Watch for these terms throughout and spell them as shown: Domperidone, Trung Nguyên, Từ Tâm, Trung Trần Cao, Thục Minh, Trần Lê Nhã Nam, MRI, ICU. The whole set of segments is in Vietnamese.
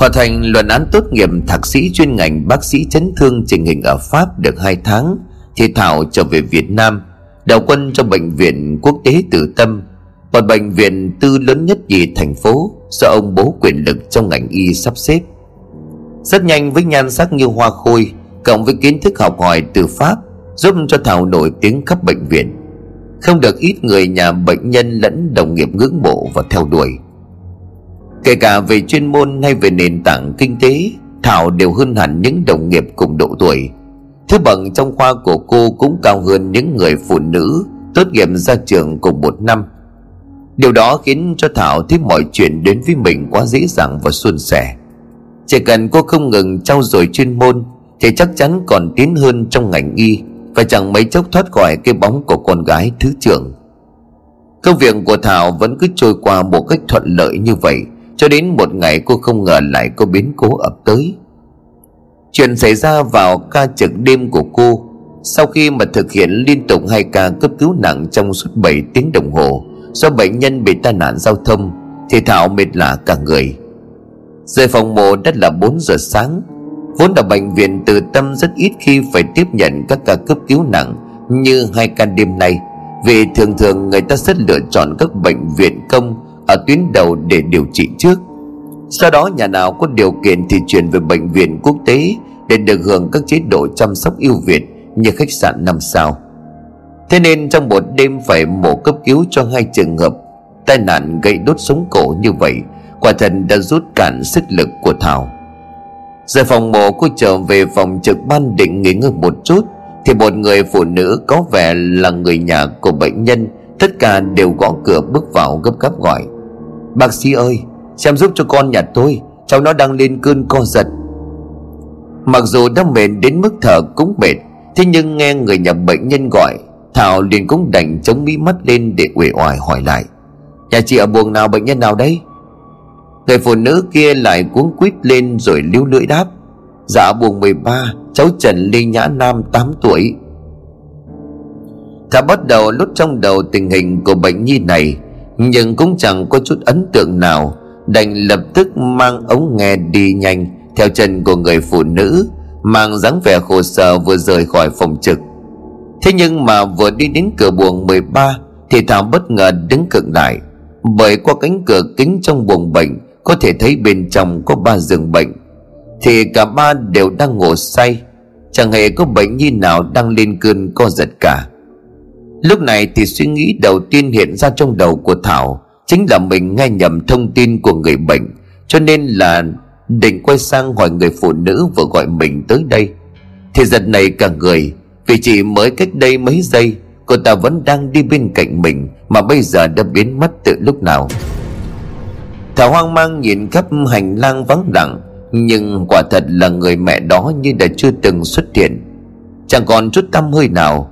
hoàn thành luận án tốt nghiệp thạc sĩ chuyên ngành bác sĩ chấn thương chỉnh hình ở Pháp được 2 tháng thì Thảo trở về Việt Nam, đào quân trong bệnh viện quốc tế Từ Tâm, một bệnh viện tư lớn nhất nhì thành phố do ông bố quyền lực trong ngành y sắp xếp. Rất nhanh với nhan sắc như hoa khôi cộng với kiến thức học hỏi từ Pháp giúp cho Thảo nổi tiếng khắp bệnh viện. Không được ít người nhà bệnh nhân lẫn đồng nghiệp ngưỡng mộ và theo đuổi. Kể cả về chuyên môn hay về nền tảng kinh tế, Thảo đều hơn hẳn những đồng nghiệp cùng độ tuổi. Thứ bậc trong khoa của cô cũng cao hơn những người phụ nữ tốt nghiệp ra trường cùng 1 năm. Điều đó khiến cho Thảo thấy mọi chuyện đến với mình quá dễ dàng và suôn sẻ. Chỉ cần cô không ngừng trau dồi chuyên môn thì chắc chắn còn tiến hơn trong ngành y và chẳng mấy chốc thoát khỏi cái bóng của con gái thứ trưởng. Công việc của Thảo vẫn cứ trôi qua một cách thuận lợi như vậy cho đến một ngày cô không ngờ lại có biến cố ập tới. Chuyện xảy ra vào ca trực đêm của cô. Sau khi mà thực hiện liên tục 2 ca cấp cứu nặng trong suốt 7 tiếng đồng hồ do bệnh nhân bị tai nạn giao thông thì Thảo mệt lả cả người. Rời phòng mổ đã là 4 giờ sáng. Vốn là bệnh viện Từ Tâm rất ít khi phải tiếp nhận các ca cấp cứu nặng như 2 ca đêm nay, vì thường thường người ta sẽ lựa chọn các bệnh viện công ở tuyến đầu để điều trị trước. Sau đó nhà nào có điều kiện thì chuyển về bệnh viện quốc tế để được hưởng các chế độ chăm sóc ưu việt như khách sạn 5 sao. Thế nên trong một đêm phải mổ cấp cứu cho 2 trường hợp tai nạn gây đốt sống cổ như vậy quả thật đã rút cạn sức lực của Thảo. Giờ phòng mổ cô trở về phòng trực ban định nghỉ ngơi một chút thì một người phụ nữ có vẻ là người nhà của bệnh nhân tất cả đều gõ cửa bước vào gấp gáp gọi: "Bác sĩ ơi, xem giúp cho con nhà tôi, cháu nó đang lên cơn co giật." Mặc dù đã mệt đến mức thở cũng mệt, thế nhưng nghe người nhà bệnh nhân gọi, Thảo liền cũng đành chống mí mắt lên để uể oải hỏi lại: "Nhà chị ở buồng nào, bệnh nhân nào đấy?" Người phụ nữ kia lại cuống quýt lên rồi líu lưỡi đáp: "Dạ buồng 13, cháu Trần Lê Nhã Nam 8 tuổi." Thảo bắt đầu lút trong đầu tình hình của bệnh nhi này, nhưng cũng chẳng có chút ấn tượng nào, đành lập tức mang ống nghe đi nhanh theo chân của người phụ nữ, mang dáng vẻ khổ sở vừa rời khỏi phòng trực. Thế nhưng mà vừa đi đến cửa buồng 13 thì Thảo bất ngờ đứng khựng lại, bởi qua cánh cửa kính trong buồng bệnh có thể thấy bên trong có 3 giường bệnh thì cả 3 đều đang ngủ say, chẳng hề có bệnh nhi nào đang lên cơn co giật cả. Lúc này thì suy nghĩ đầu tiên hiện ra trong đầu của Thảo chính là mình nghe nhầm thông tin của người bệnh, cho nên là định quay sang hỏi người phụ nữ vừa gọi mình tới đây thì giật nảy cả người, vì chỉ mới cách đây mấy giây cô ta vẫn đang đi bên cạnh mình mà bây giờ đã biến mất từ lúc nào. Thảo hoang mang nhìn khắp hành lang vắng lặng, nhưng quả thật là người mẹ đó như đã chưa từng xuất hiện, chẳng còn chút tăm hơi nào.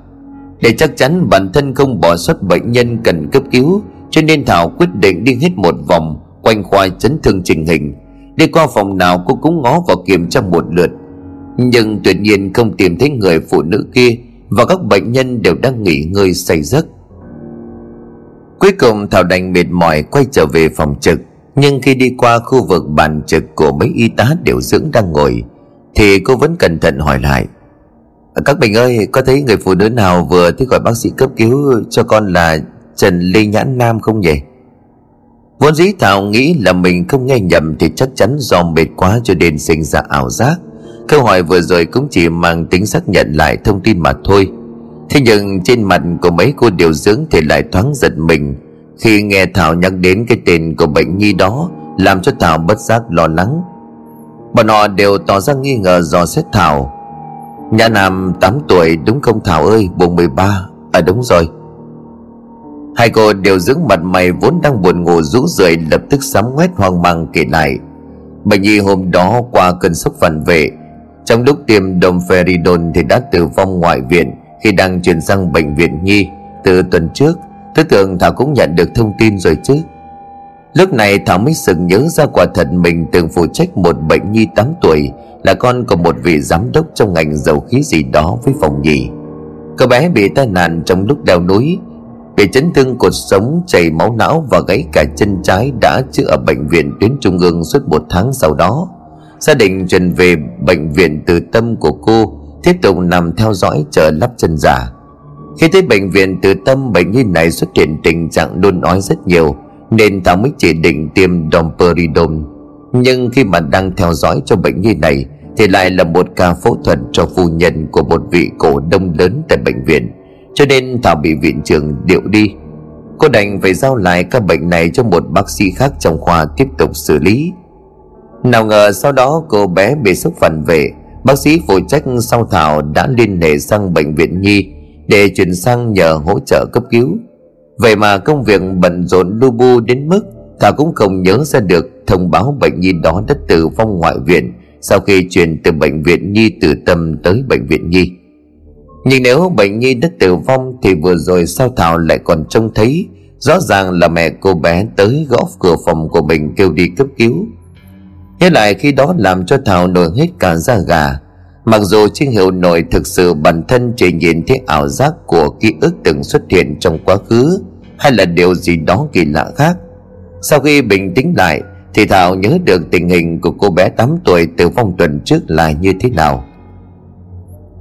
Để chắc chắn bản thân không bỏ sót bệnh nhân cần cấp cứu, cho nên Thảo quyết định đi hết một vòng quanh khoa chấn thương chỉnh hình. Đi qua phòng nào cô cũng ngó vào kiểm tra một lượt, nhưng tuyệt nhiên không tìm thấy người phụ nữ kia, và các bệnh nhân đều đang nghỉ ngơi say giấc. Cuối cùng Thảo đành mệt mỏi quay trở về phòng trực, nhưng khi đi qua khu vực bàn trực của mấy y tá điều dưỡng đang ngồi thì cô vẫn cẩn thận hỏi lại: "Các bình ơi, có thấy người phụ nữ nào vừa tới gọi bác sĩ cấp cứu cho con là Trần Lê Nhã Nam không nhỉ?" Vốn dĩ Thảo nghĩ là mình không nghe nhầm thì chắc chắn do mệt quá cho nên sinh ra ảo giác. Câu hỏi vừa rồi cũng chỉ mang tính xác nhận lại thông tin mà thôi. Thế nhưng trên mặt của mấy cô điều dưỡng thì lại thoáng giật mình khi nghe Thảo nhắc đến cái tên của bệnh nhi đó, làm cho Thảo bất giác lo lắng. Bọn họ đều tỏ ra nghi ngờ dò xét Thảo: "Nhã Nam 8 tuổi đúng không Thảo ơi, buồng 13 à?" "Đúng rồi." Hai cô điều dưỡng mặt mày vốn đang buồn ngủ rũ rượi lập tức sám ngoét hoang mang kể lại. Bệnh nhi hôm đó qua cơn sốc phản vệ, trong lúc tiêm Domperidone thì đã tử vong ngoại viện khi đang chuyển sang bệnh viện nhi từ tuần trước. Tôi tưởng Thảo cũng nhận được thông tin rồi chứ. Lúc này Thảo mới sực nhớ ra quả thật mình từng phụ trách một bệnh nhi 8 tuổi là con của một vị giám đốc trong ngành dầu khí gì đó với phòng nhì. Cậu bé bị tai nạn trong lúc leo núi, bị chấn thương cột sống, chảy máu não và gãy cả chân trái, đã chữa ở bệnh viện tuyến trung ương suốt 1 tháng sau đó. gia đình chuyển về bệnh viện Từ Tâm của cô, tiếp tục nằm theo dõi chờ lắp chân giả. Khi tới bệnh viện Từ Tâm, bệnh nhi này xuất hiện tình trạng nôn ói rất nhiều nên ta mới chỉ định tiêm Domperidone. Nhưng khi mà đang theo dõi cho bệnh nhi này thì lại là một ca phẫu thuật cho phu nhân của một vị cổ đông lớn tại bệnh viện, cho nên Thảo bị viện trưởng điệu đi. Cô đành phải giao lại các bệnh này cho một bác sĩ khác trong khoa tiếp tục xử lý. Nào ngờ sau đó cô bé bị sốc phản vệ. Bác sĩ phụ trách sau Thảo đã liên hệ sang bệnh viện Nhi để chuyển sang nhờ hỗ trợ cấp cứu. Vậy mà công việc bận rộn lu bu đến mức Thảo cũng không nhớ ra được thông báo bệnh nhi đó đã tử vong ngoại viện sau khi chuyển từ bệnh viện Nhi Từ Tâm tới bệnh viện Nhi. Nhưng nếu bệnh nhi đã tử vong thì vừa rồi sao Thảo lại còn trông thấy rõ ràng là mẹ cô bé tới gõ cửa phòng của mình kêu đi cấp cứu. Thế lại khi đó làm cho Thảo nổi hết cả da gà. Mặc dù chưa hiểu nổi thực sự bản thân chỉ nhìn thấy ảo giác của ký ức từng xuất hiện trong quá khứ hay là điều gì đó kỳ lạ khác. Sau khi bình tĩnh lại thì Thảo nhớ được tình hình của cô bé 8 tuổi tử vong tuần trước là như thế nào.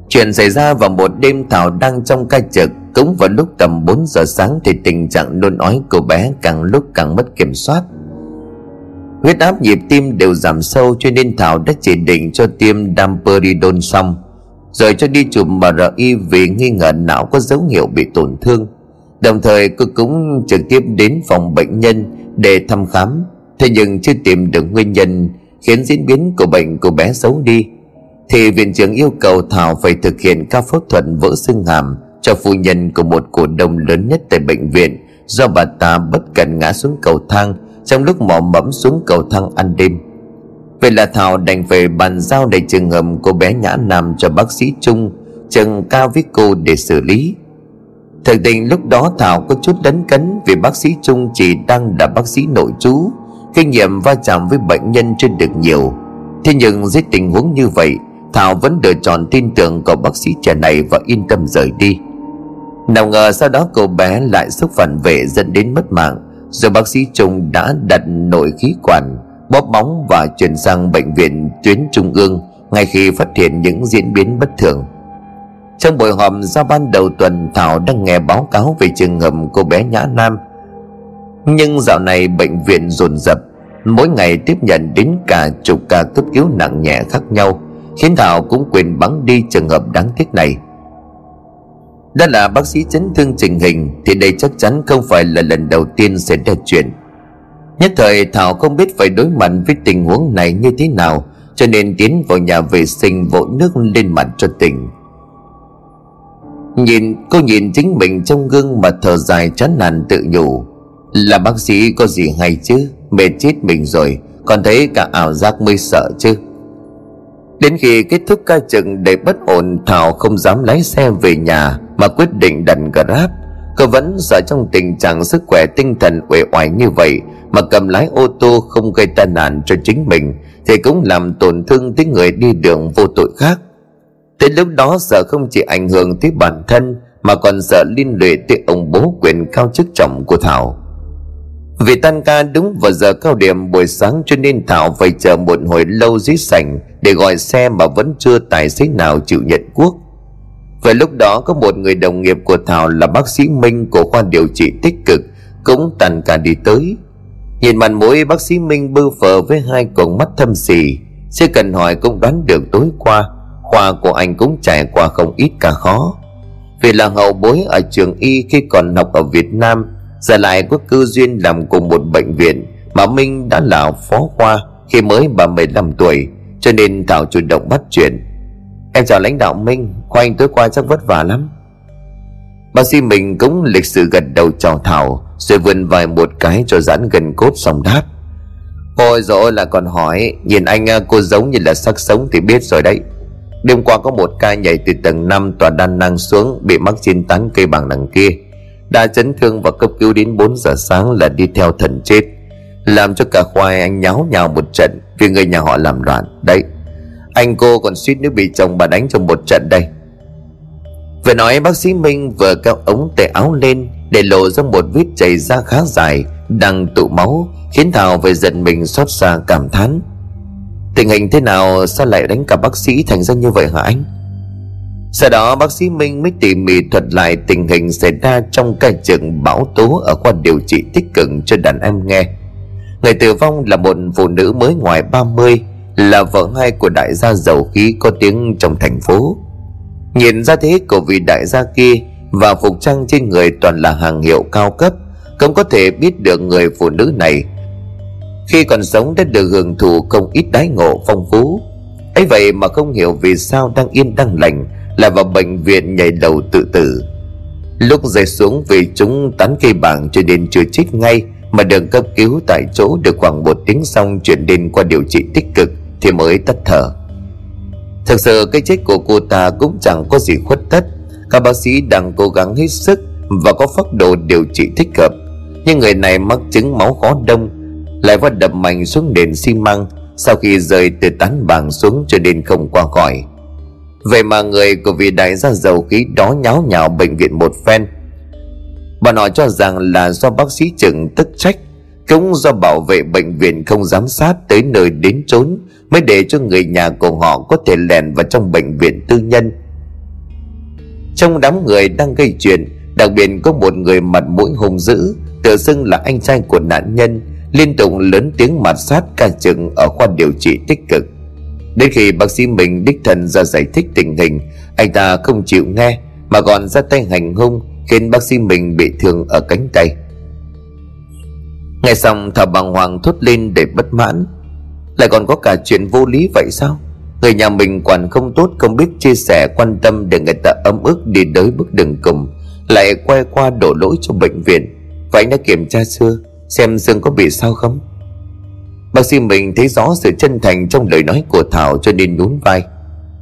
Chuyện xảy ra vào một đêm Thảo đang trong ca trực, cũng vào lúc tầm 4 giờ sáng thì tình trạng nôn ói của bé càng lúc càng mất kiểm soát. Huyết áp nhịp tim đều giảm sâu cho nên Thảo đã chỉ định cho tiêm Domperidone xong rồi cho đi chụp MRI vì nghi ngờ não có dấu hiệu bị tổn thương. Đồng thời cô cũng trực tiếp đến phòng bệnh nhân để thăm khám, thế nhưng chưa tìm được nguyên nhân khiến diễn biến của bệnh của bé xấu đi thì viện trưởng yêu cầu Thảo phải thực hiện ca phẫu thuật vỡ xương hàm cho phu nhân của một cổ đông lớn nhất tại bệnh viện do bà ta bất cẩn ngã xuống cầu thang trong lúc mò mẫm xuống cầu thang ăn đêm. Vậy là Thảo đành phải bàn giao để trường hợp cô bé Nhã Nam cho bác sĩ Trung Trần Cao với cô để xử lý. Thực tình lúc đó Thảo có chút lấn cấn vì bác sĩ Trung chỉ đang là bác sĩ nội trú, kinh nghiệm va chạm với bệnh nhân chưa được nhiều. Thế nhưng dưới tình huống như vậy Thảo vẫn lựa chọn tin tưởng của bác sĩ trẻ này và yên tâm rời đi. Nào ngờ sau đó cô bé lại sốc phản vệ dẫn đến mất mạng. Rồi bác sĩ Trung đã đặt nội khí quản, bóp móng và chuyển sang bệnh viện tuyến trung ương ngay khi phát hiện những diễn biến bất thường. Trong buổi họp giao ban đầu tuần, Thảo đang nghe báo cáo về trường hợp cô bé Nhã Nam. Nhưng dạo này bệnh viện dồn dập, mỗi ngày tiếp nhận đến cả chục ca cấp cứu nặng nhẹ khác nhau, khiến Thảo cũng quên bẵng đi trường hợp đáng tiếc này. Đã là bác sĩ chấn thương trình hình thì đây chắc chắn không phải là lần đầu tiên xảy ra chuyện. Nhất thời Thảo không biết phải đối mặt với tình huống này như thế nào, cho nên tiến vào nhà vệ sinh vội nước lên mặt cho tỉnh. Cô nhìn chính mình trong gương mà thở dài chán nản, tự nhủ là bác sĩ có gì hay chứ, mệt chết mình rồi, còn thấy cả ảo giác mới sợ chứ. Đến khi kết thúc ca trực đầy bất ổn, Thảo không dám lái xe về nhà mà quyết định đặt Grab. Cô vẫn sợ trong tình trạng sức khỏe tinh thần uể oải như vậy mà cầm lái ô tô không gây tai nạn cho chính mình thì cũng làm tổn thương tới người đi đường vô tội khác. Tới lúc đó sợ không chỉ ảnh hưởng tới bản thân mà còn sợ liên lụy tới ông bố quyền cao chức trọng của Thảo. Vì tan ca đúng vào giờ cao điểm buổi sáng cho nên Thảo phải chờ một hồi lâu dưới sảnh để gọi xe mà vẫn chưa tài xế nào chịu nhận cuốc. Và lúc đó có một người đồng nghiệp của Thảo là bác sĩ Minh của khoa điều trị tích cực cũng tan ca đi tới. Nhìn mặt mũi bác sĩ Minh bơ phờ với hai con mắt thâm sỉ, chưa cần hỏi cũng đoán được tối qua khoa của anh cũng trải qua không ít ca khó. Vì là hậu bối ở trường y khi còn học ở Việt Nam, giờ lại có cơ duyên làm cùng một bệnh viện mà Minh đã là phó khoa khi mới 35 tuổi, cho nên Thảo chủ động bắt chuyện. Em chào lãnh đạo Minh, khoa anh tối qua chắc vất vả lắm. Bác sĩ Minh cũng lịch sự gật đầu chào Thảo rồi vươn vai một cái cho giãn gần cốt xong đáp. Ôi dồi ôi là còn hỏi, nhìn anh cô giống như là xác sống thì biết rồi đấy. Đêm qua có một ca nhảy từ tầng 5 tòa đan năng xuống, bị mắc trên tán cây bằng đằng kia, đã chấn thương và cấp cứu đến 4 giờ sáng là đi theo thần chết, làm cho cả khoai anh nháo nhào một trận vì người nhà họ làm loạn đấy. Anh cô còn suýt nữa bị chồng bà đánh trong một trận đây. Vừa nói bác sĩ Minh vừa kéo ống tay áo lên để lộ ra một vết chảy ra khá dài đang tụ máu, khiến Thảo phải giật mình xót xa cảm thán. Tình hình thế nào? Sao lại đánh cả bác sĩ thành ra như vậy hả anh? Sau đó bác sĩ Minh mới tỉ mỉ thuật lại tình hình xảy ra trong ca trực Bão Tố ở khoa điều trị tích cực cho đàn em nghe. Người tử vong là một phụ nữ mới ngoài 30, là vợ hai của đại gia giàu khí có tiếng trong thành phố. Nhìn ra thế của vị đại gia kia và phục trang trên người toàn là hàng hiệu cao cấp, không có thể biết được người phụ nữ này khi còn sống đã được hưởng thụ không ít đãi ngộ phong phú. Ấy vậy mà không hiểu vì sao đang yên đang lành lại vào bệnh viện nhảy lầu tự tử. Lúc rơi xuống vì chúng tán cây bảng cho nên chưa chết ngay, mà được cấp cứu tại chỗ được khoảng 1 tiếng xong chuyển đến qua điều trị tích cực thì mới tắt thở. Thực sự cái chết của cô ta cũng chẳng có gì khuất tất. Các bác sĩ đang cố gắng hết sức và có phác đồ điều trị thích hợp, nhưng người này mắc chứng máu khó đông, lại va đập mạnh xuống nền xi măng sau khi rơi từ tán bảng xuống cho đến không qua khỏi. Vậy mà người của vị đại gia giàu khí đó nháo nhào bệnh viện một phen. Bọn họ cho rằng là do bác sĩ Trừng tức trách, cũng do bảo vệ bệnh viện không giám sát tới nơi đến chốn mới để cho người nhà của họ có thể lẻn vào trong bệnh viện tư nhân. Trong đám người đang gây chuyện, đặc biệt có một người mặt mũi hung dữ tự xưng là anh trai của nạn nhân, liên tục lớn tiếng mạt sát ca trực ở khoa điều trị tích cực. Đến khi bác sĩ Minh đích thân ra giải thích tình hình, anh ta không chịu nghe mà còn ra tay hành hung, khiến bác sĩ Minh bị thương ở cánh tay. Nghe xong Thảo bàng hoàng thốt lên để bất mãn, lại còn có cả chuyện vô lý vậy sao? Người nhà mình quản không tốt, không biết chia sẻ quan tâm để người ta ấm ức đi tới bước đường cùng, lại quay qua đổ lỗi cho bệnh viện. Vậy anh đã kiểm tra chưa, xem Dương có bị sao không? Bác sĩ Minh thấy rõ sự chân thành trong lời nói của Thảo cho nên nhún vai.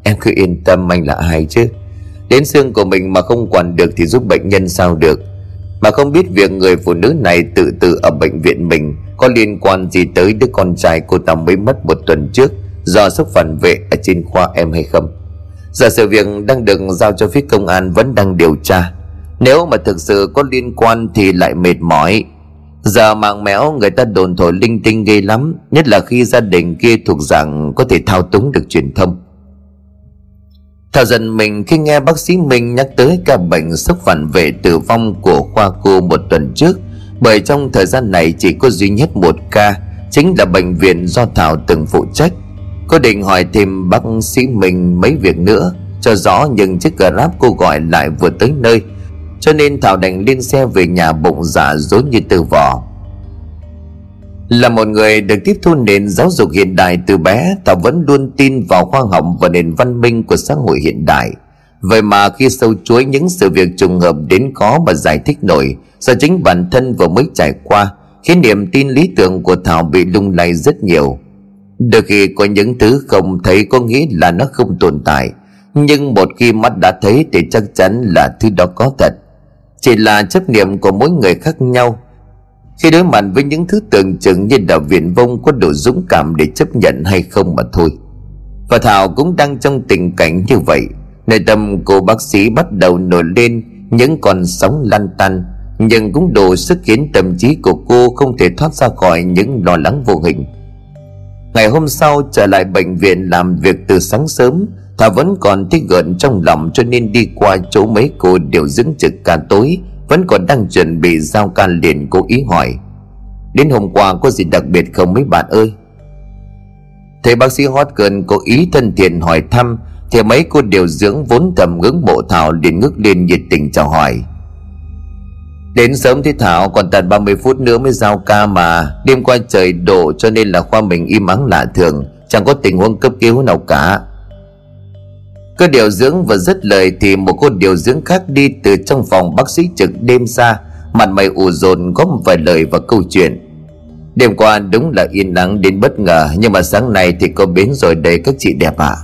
Em cứ yên tâm, anh là ai chứ, đến xương của mình mà không quản được thì giúp bệnh nhân sao được. Mà không biết việc người phụ nữ này tự tử ở bệnh viện mình có liên quan gì tới đứa con trai cô ta mới mất 1 tuần trước do sốc phản vệ ở trên khoa em hay không. Giờ sự việc đang được giao cho phía công an vẫn đang điều tra, nếu mà thực sự có liên quan thì lại mệt mỏi. Giờ mạng mẽo người ta đồn thổi linh tinh ghê lắm, nhất là khi gia đình kia thuộc dạng có thể thao túng được truyền thông. Thảo giận mình khi nghe bác sĩ Minh nhắc tới ca bệnh sốc phản vệ tử vong của khoa cô 1 tuần trước, bởi trong thời gian này chỉ có duy nhất 1 ca, chính là bệnh viện do Thảo từng phụ trách. Cô định hỏi thêm bác sĩ Minh mấy việc nữa cho rõ, nhưng chiếc Grab cô gọi lại vừa tới nơi, cho nên Thảo đành lên xe về nhà bụng giả dối như từ vỏ. Là một người được tiếp thu nền giáo dục hiện đại từ bé, Thảo vẫn luôn tin vào khoa học và nền văn minh của xã hội hiện đại. Vậy mà khi sâu chuối những sự việc trùng hợp đến khó mà giải thích nổi do chính bản thân vừa mới trải qua, khiến niềm tin lý tưởng của Thảo bị lung lay rất nhiều. Đôi khi có những thứ không thấy có nghĩa là nó không tồn tại, nhưng một khi mắt đã thấy thì chắc chắn là thứ đó có thật. Chỉ là chấp niệm của mỗi người khác nhau. Khi đối mặt với những thứ tưởng chừng như là viển vông, có đủ dũng cảm để chấp nhận hay không mà thôi. Và Thảo cũng đang trong tình cảnh như vậy. Nơi tâm cô bác sĩ bắt đầu nổi lên những con sóng lăn tăn, nhưng cũng đủ sức khiến tâm trí của cô không thể thoát ra khỏi những lo lắng vô hình. Ngày hôm sau trở lại bệnh viện làm việc từ sáng sớm, Thảo vẫn còn thích gợn trong lòng, cho nên đi qua chỗ mấy cô đều dưỡng trực cả tối, vẫn còn đang chuẩn bị giao ca liền cố ý hỏi: Đến hôm qua có gì đặc biệt không mấy bạn ơi? Thấy bác sĩ hot girl cố ý thân thiện hỏi thăm thì mấy cô điều dưỡng vốn thầm ngưỡng mộ Thảo liền ngước lên nhiệt tình chào hỏi. Đến sớm thế Thảo, còn tận 30 phút nữa mới giao ca mà. Đêm qua trời đổ cho nên là khoa mình im ắng lạ thường, chẳng có tình huống cấp cứu nào cả. Cô điều dưỡng vừa dứt lời thì một cô điều dưỡng khác đi từ trong phòng bác sĩ trực đêm ra, mặt mày ủ dồn góp vài lời vào câu chuyện. Đêm qua đúng là yên lặng đến bất ngờ, nhưng mà sáng nay thì cô bến rồi đấy các chị đẹp ạ.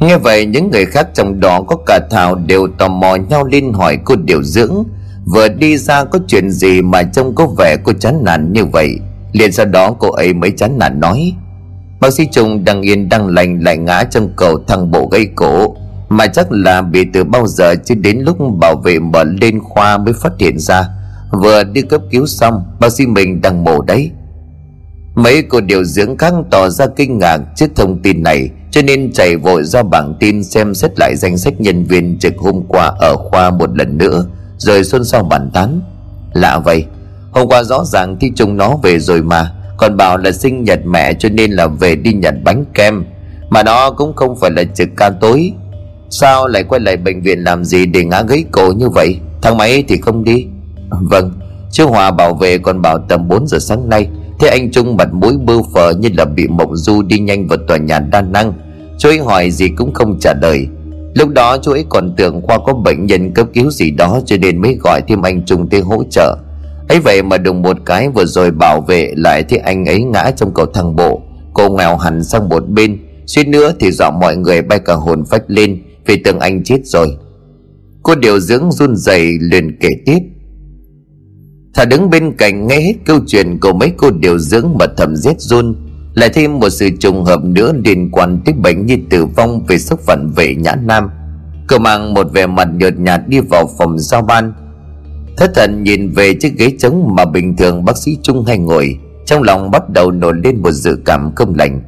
Nghe vậy những người khác trong đó có cả Thảo đều tò mò nhau lên hỏi cô điều dưỡng vừa đi ra có chuyện gì mà trông có vẻ cô chán nản như vậy. Liền sau đó cô ấy mới chán nản nói: Bác sĩ Trung đang yên đang lành lại ngã trong cầu thang bộ gây cổ, mà chắc là bị từ bao giờ, chứ đến lúc bảo vệ mở lên khoa mới phát hiện ra. Vừa đi cấp cứu xong bác sĩ mình đang mổ đấy. Mấy cô điều dưỡng khác tỏ ra kinh ngạc trước thông tin này, cho nên chạy vội ra bảng tin xem xét lại danh sách nhân viên trực hôm qua ở khoa một lần nữa, rồi xôn xao bàn tán. Lạ vậy, hôm qua rõ ràng thì chúng nó về rồi mà, còn bảo là sinh nhật mẹ cho nên là về đi nhặt bánh kem, mà nó cũng không phải là trực ca tối. Sao lại quay lại bệnh viện làm gì để ngã gãy cổ như vậy? Thang máy thì không đi. Vâng, chú Hòa bảo vệ còn bảo tầm 4 giờ sáng nay. Thế anh Trung mặt mũi bưu phờ như là bị mộng du, đi nhanh vào tòa nhà đa năng. Chú ấy hỏi gì cũng không trả lời. Lúc đó chú ấy còn tưởng khoa có bệnh nhân cấp cứu gì đó, cho nên mới gọi thêm anh Trung tới hỗ trợ. Ấy vậy mà đùng một cái vừa rồi bảo vệ lại thấy anh ấy ngã trong cầu thang bộ, cô ngào hẳn sang một bên, suýt nữa thì dọa mọi người bay cả hồn phách lên vì tưởng anh chết rồi. Cô điều dưỡng run rẩy liền kể tiếp. Thà đứng bên cạnh nghe hết câu chuyện của mấy cô điều dưỡng mà thầm rét run. Lại thêm một sự trùng hợp nữa liên quan tới bệnh nhi tử vong về sốc phản vệ Nhã Nam. Cô mang một vẻ mặt nhợt nhạt đi vào phòng giao ban, thất thần nhìn về chiếc ghế trống mà bình thường bác sĩ Trung hay ngồi. Trong lòng bắt đầu nổi lên một dự cảm không lành,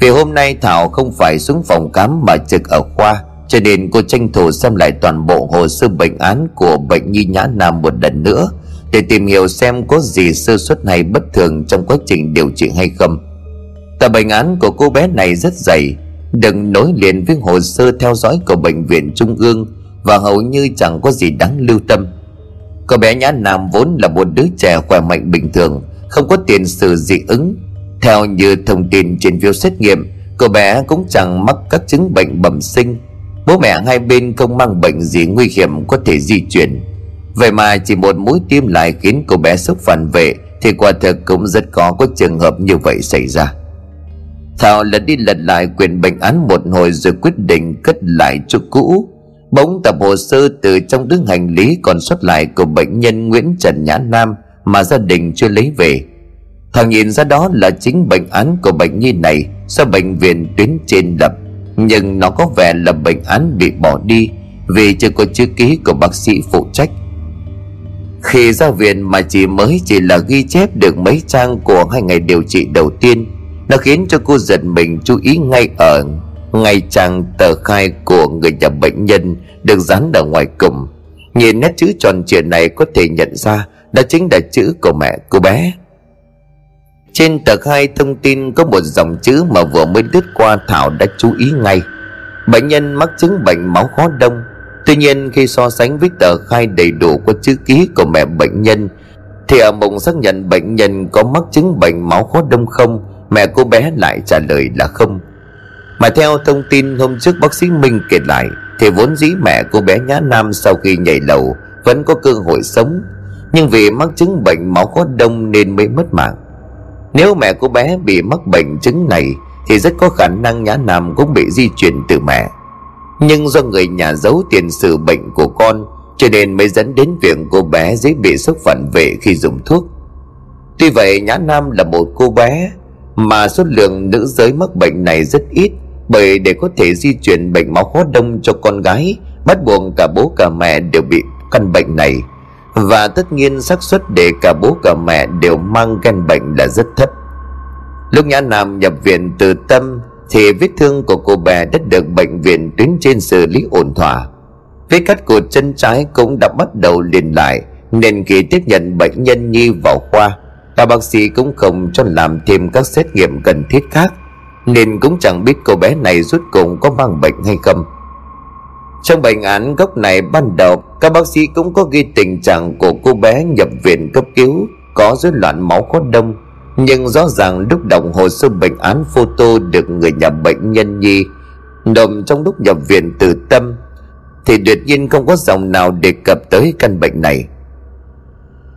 vì hôm nay Thảo không phải xuống phòng khám mà trực ở khoa, cho nên cô tranh thủ xem lại toàn bộ hồ sơ bệnh án của bệnh nhi Nhã Nam một lần nữa, để tìm hiểu xem có gì sơ suất hay bất thường trong quá trình điều trị hay không. Tờ bệnh án của cô bé này rất dày, đừng nối liền với hồ sơ theo dõi của bệnh viện Trung ương, và hầu như chẳng có gì đáng lưu tâm. Cô bé Nhã Nam vốn là một đứa trẻ khỏe mạnh bình thường, không có tiền sử dị ứng. Theo như thông tin trên phiếu xét nghiệm, cô bé cũng chẳng mắc các chứng bệnh bẩm sinh. Bố mẹ hai bên không mang bệnh gì nguy hiểm có thể di chuyển. Vậy mà chỉ một mũi tiêm lại khiến cô bé sốc phản vệ, thì quả thực cũng rất khó có trường hợp như vậy xảy ra. Thảo lật đi lật lại quyển bệnh án một hồi rồi quyết định cất lại chỗ cũ. Bỗng tập hồ sơ từ trong đứa hành lý còn sót lại của bệnh nhân Nguyễn Trần Nhã Nam mà gia đình chưa lấy về. Thảo nhìn ra đó là chính bệnh án của bệnh nhi này do bệnh viện tuyến trên lập, nhưng nó có vẻ là bệnh án bị bỏ đi vì chưa có chữ ký của bác sĩ phụ trách. Khi ra viện mà chỉ là ghi chép được mấy trang của 2 ngày điều trị đầu tiên, nó khiến cho cô giật mình chú ý ngay ở ngay trang tờ khai của người nhà bệnh nhân được dán ở ngoài cùng. Nhìn nét chữ tròn trịa này có thể nhận ra đó chính là chữ của mẹ cô bé. Trên tờ khai thông tin có một dòng chữ mà vừa mới lướt qua Thảo đã chú ý ngay. Bệnh nhân mắc chứng bệnh máu khó đông. Tuy nhiên khi so sánh với tờ khai đầy đủ có chữ ký của mẹ bệnh nhân, thì ở mục xác nhận bệnh nhân có mắc chứng bệnh máu khó đông không, mẹ cô bé lại trả lời là không. Mà theo thông tin hôm trước bác sĩ Minh kể lại, thì vốn dĩ mẹ cô bé Nhã Nam sau khi nhảy lầu vẫn có cơ hội sống, nhưng vì mắc chứng bệnh máu khó đông nên mới mất mạng. Nếu mẹ cô bé bị mắc bệnh chứng này thì rất có khả năng Nhã Nam cũng bị di chuyển từ mẹ. Nhưng do người nhà giấu tiền sử bệnh của con, cho nên mới dẫn đến việc cô bé dễ bị sốc phản vệ khi dùng thuốc. Tuy vậy Nhã Nam là một cô bé mà số lượng nữ giới mắc bệnh này rất ít, bởi để có thể di chuyển bệnh máu khó đông cho con gái, bắt buộc cả bố cả mẹ đều bị căn bệnh này, và tất nhiên xác suất để cả bố cả mẹ đều mang căn bệnh là rất thấp. Lúc Nhã Nam nhập viện Từ Tâm thì vết thương của cô bé đã được bệnh viện tuyến trên xử lý ổn thỏa. Vết cắt cụt chân trái cũng đã bắt đầu liền lại, nên khi tiếp nhận bệnh nhân nhi vào khoa, các bác sĩ cũng không cho làm thêm các xét nghiệm cần thiết khác, nên cũng chẳng biết cô bé này rốt cuộc có mang bệnh hay không. Trong bệnh án gốc này ban đầu, các bác sĩ cũng có ghi tình trạng của cô bé nhập viện cấp cứu có rối loạn máu khó đông, nhưng rõ ràng lúc đọc hồ sơ bệnh án photo được người nhà bệnh nhân nhi nộp trong lúc nhập viện Từ Tâm thì tuyệt nhiên không có dòng nào đề cập tới căn bệnh này.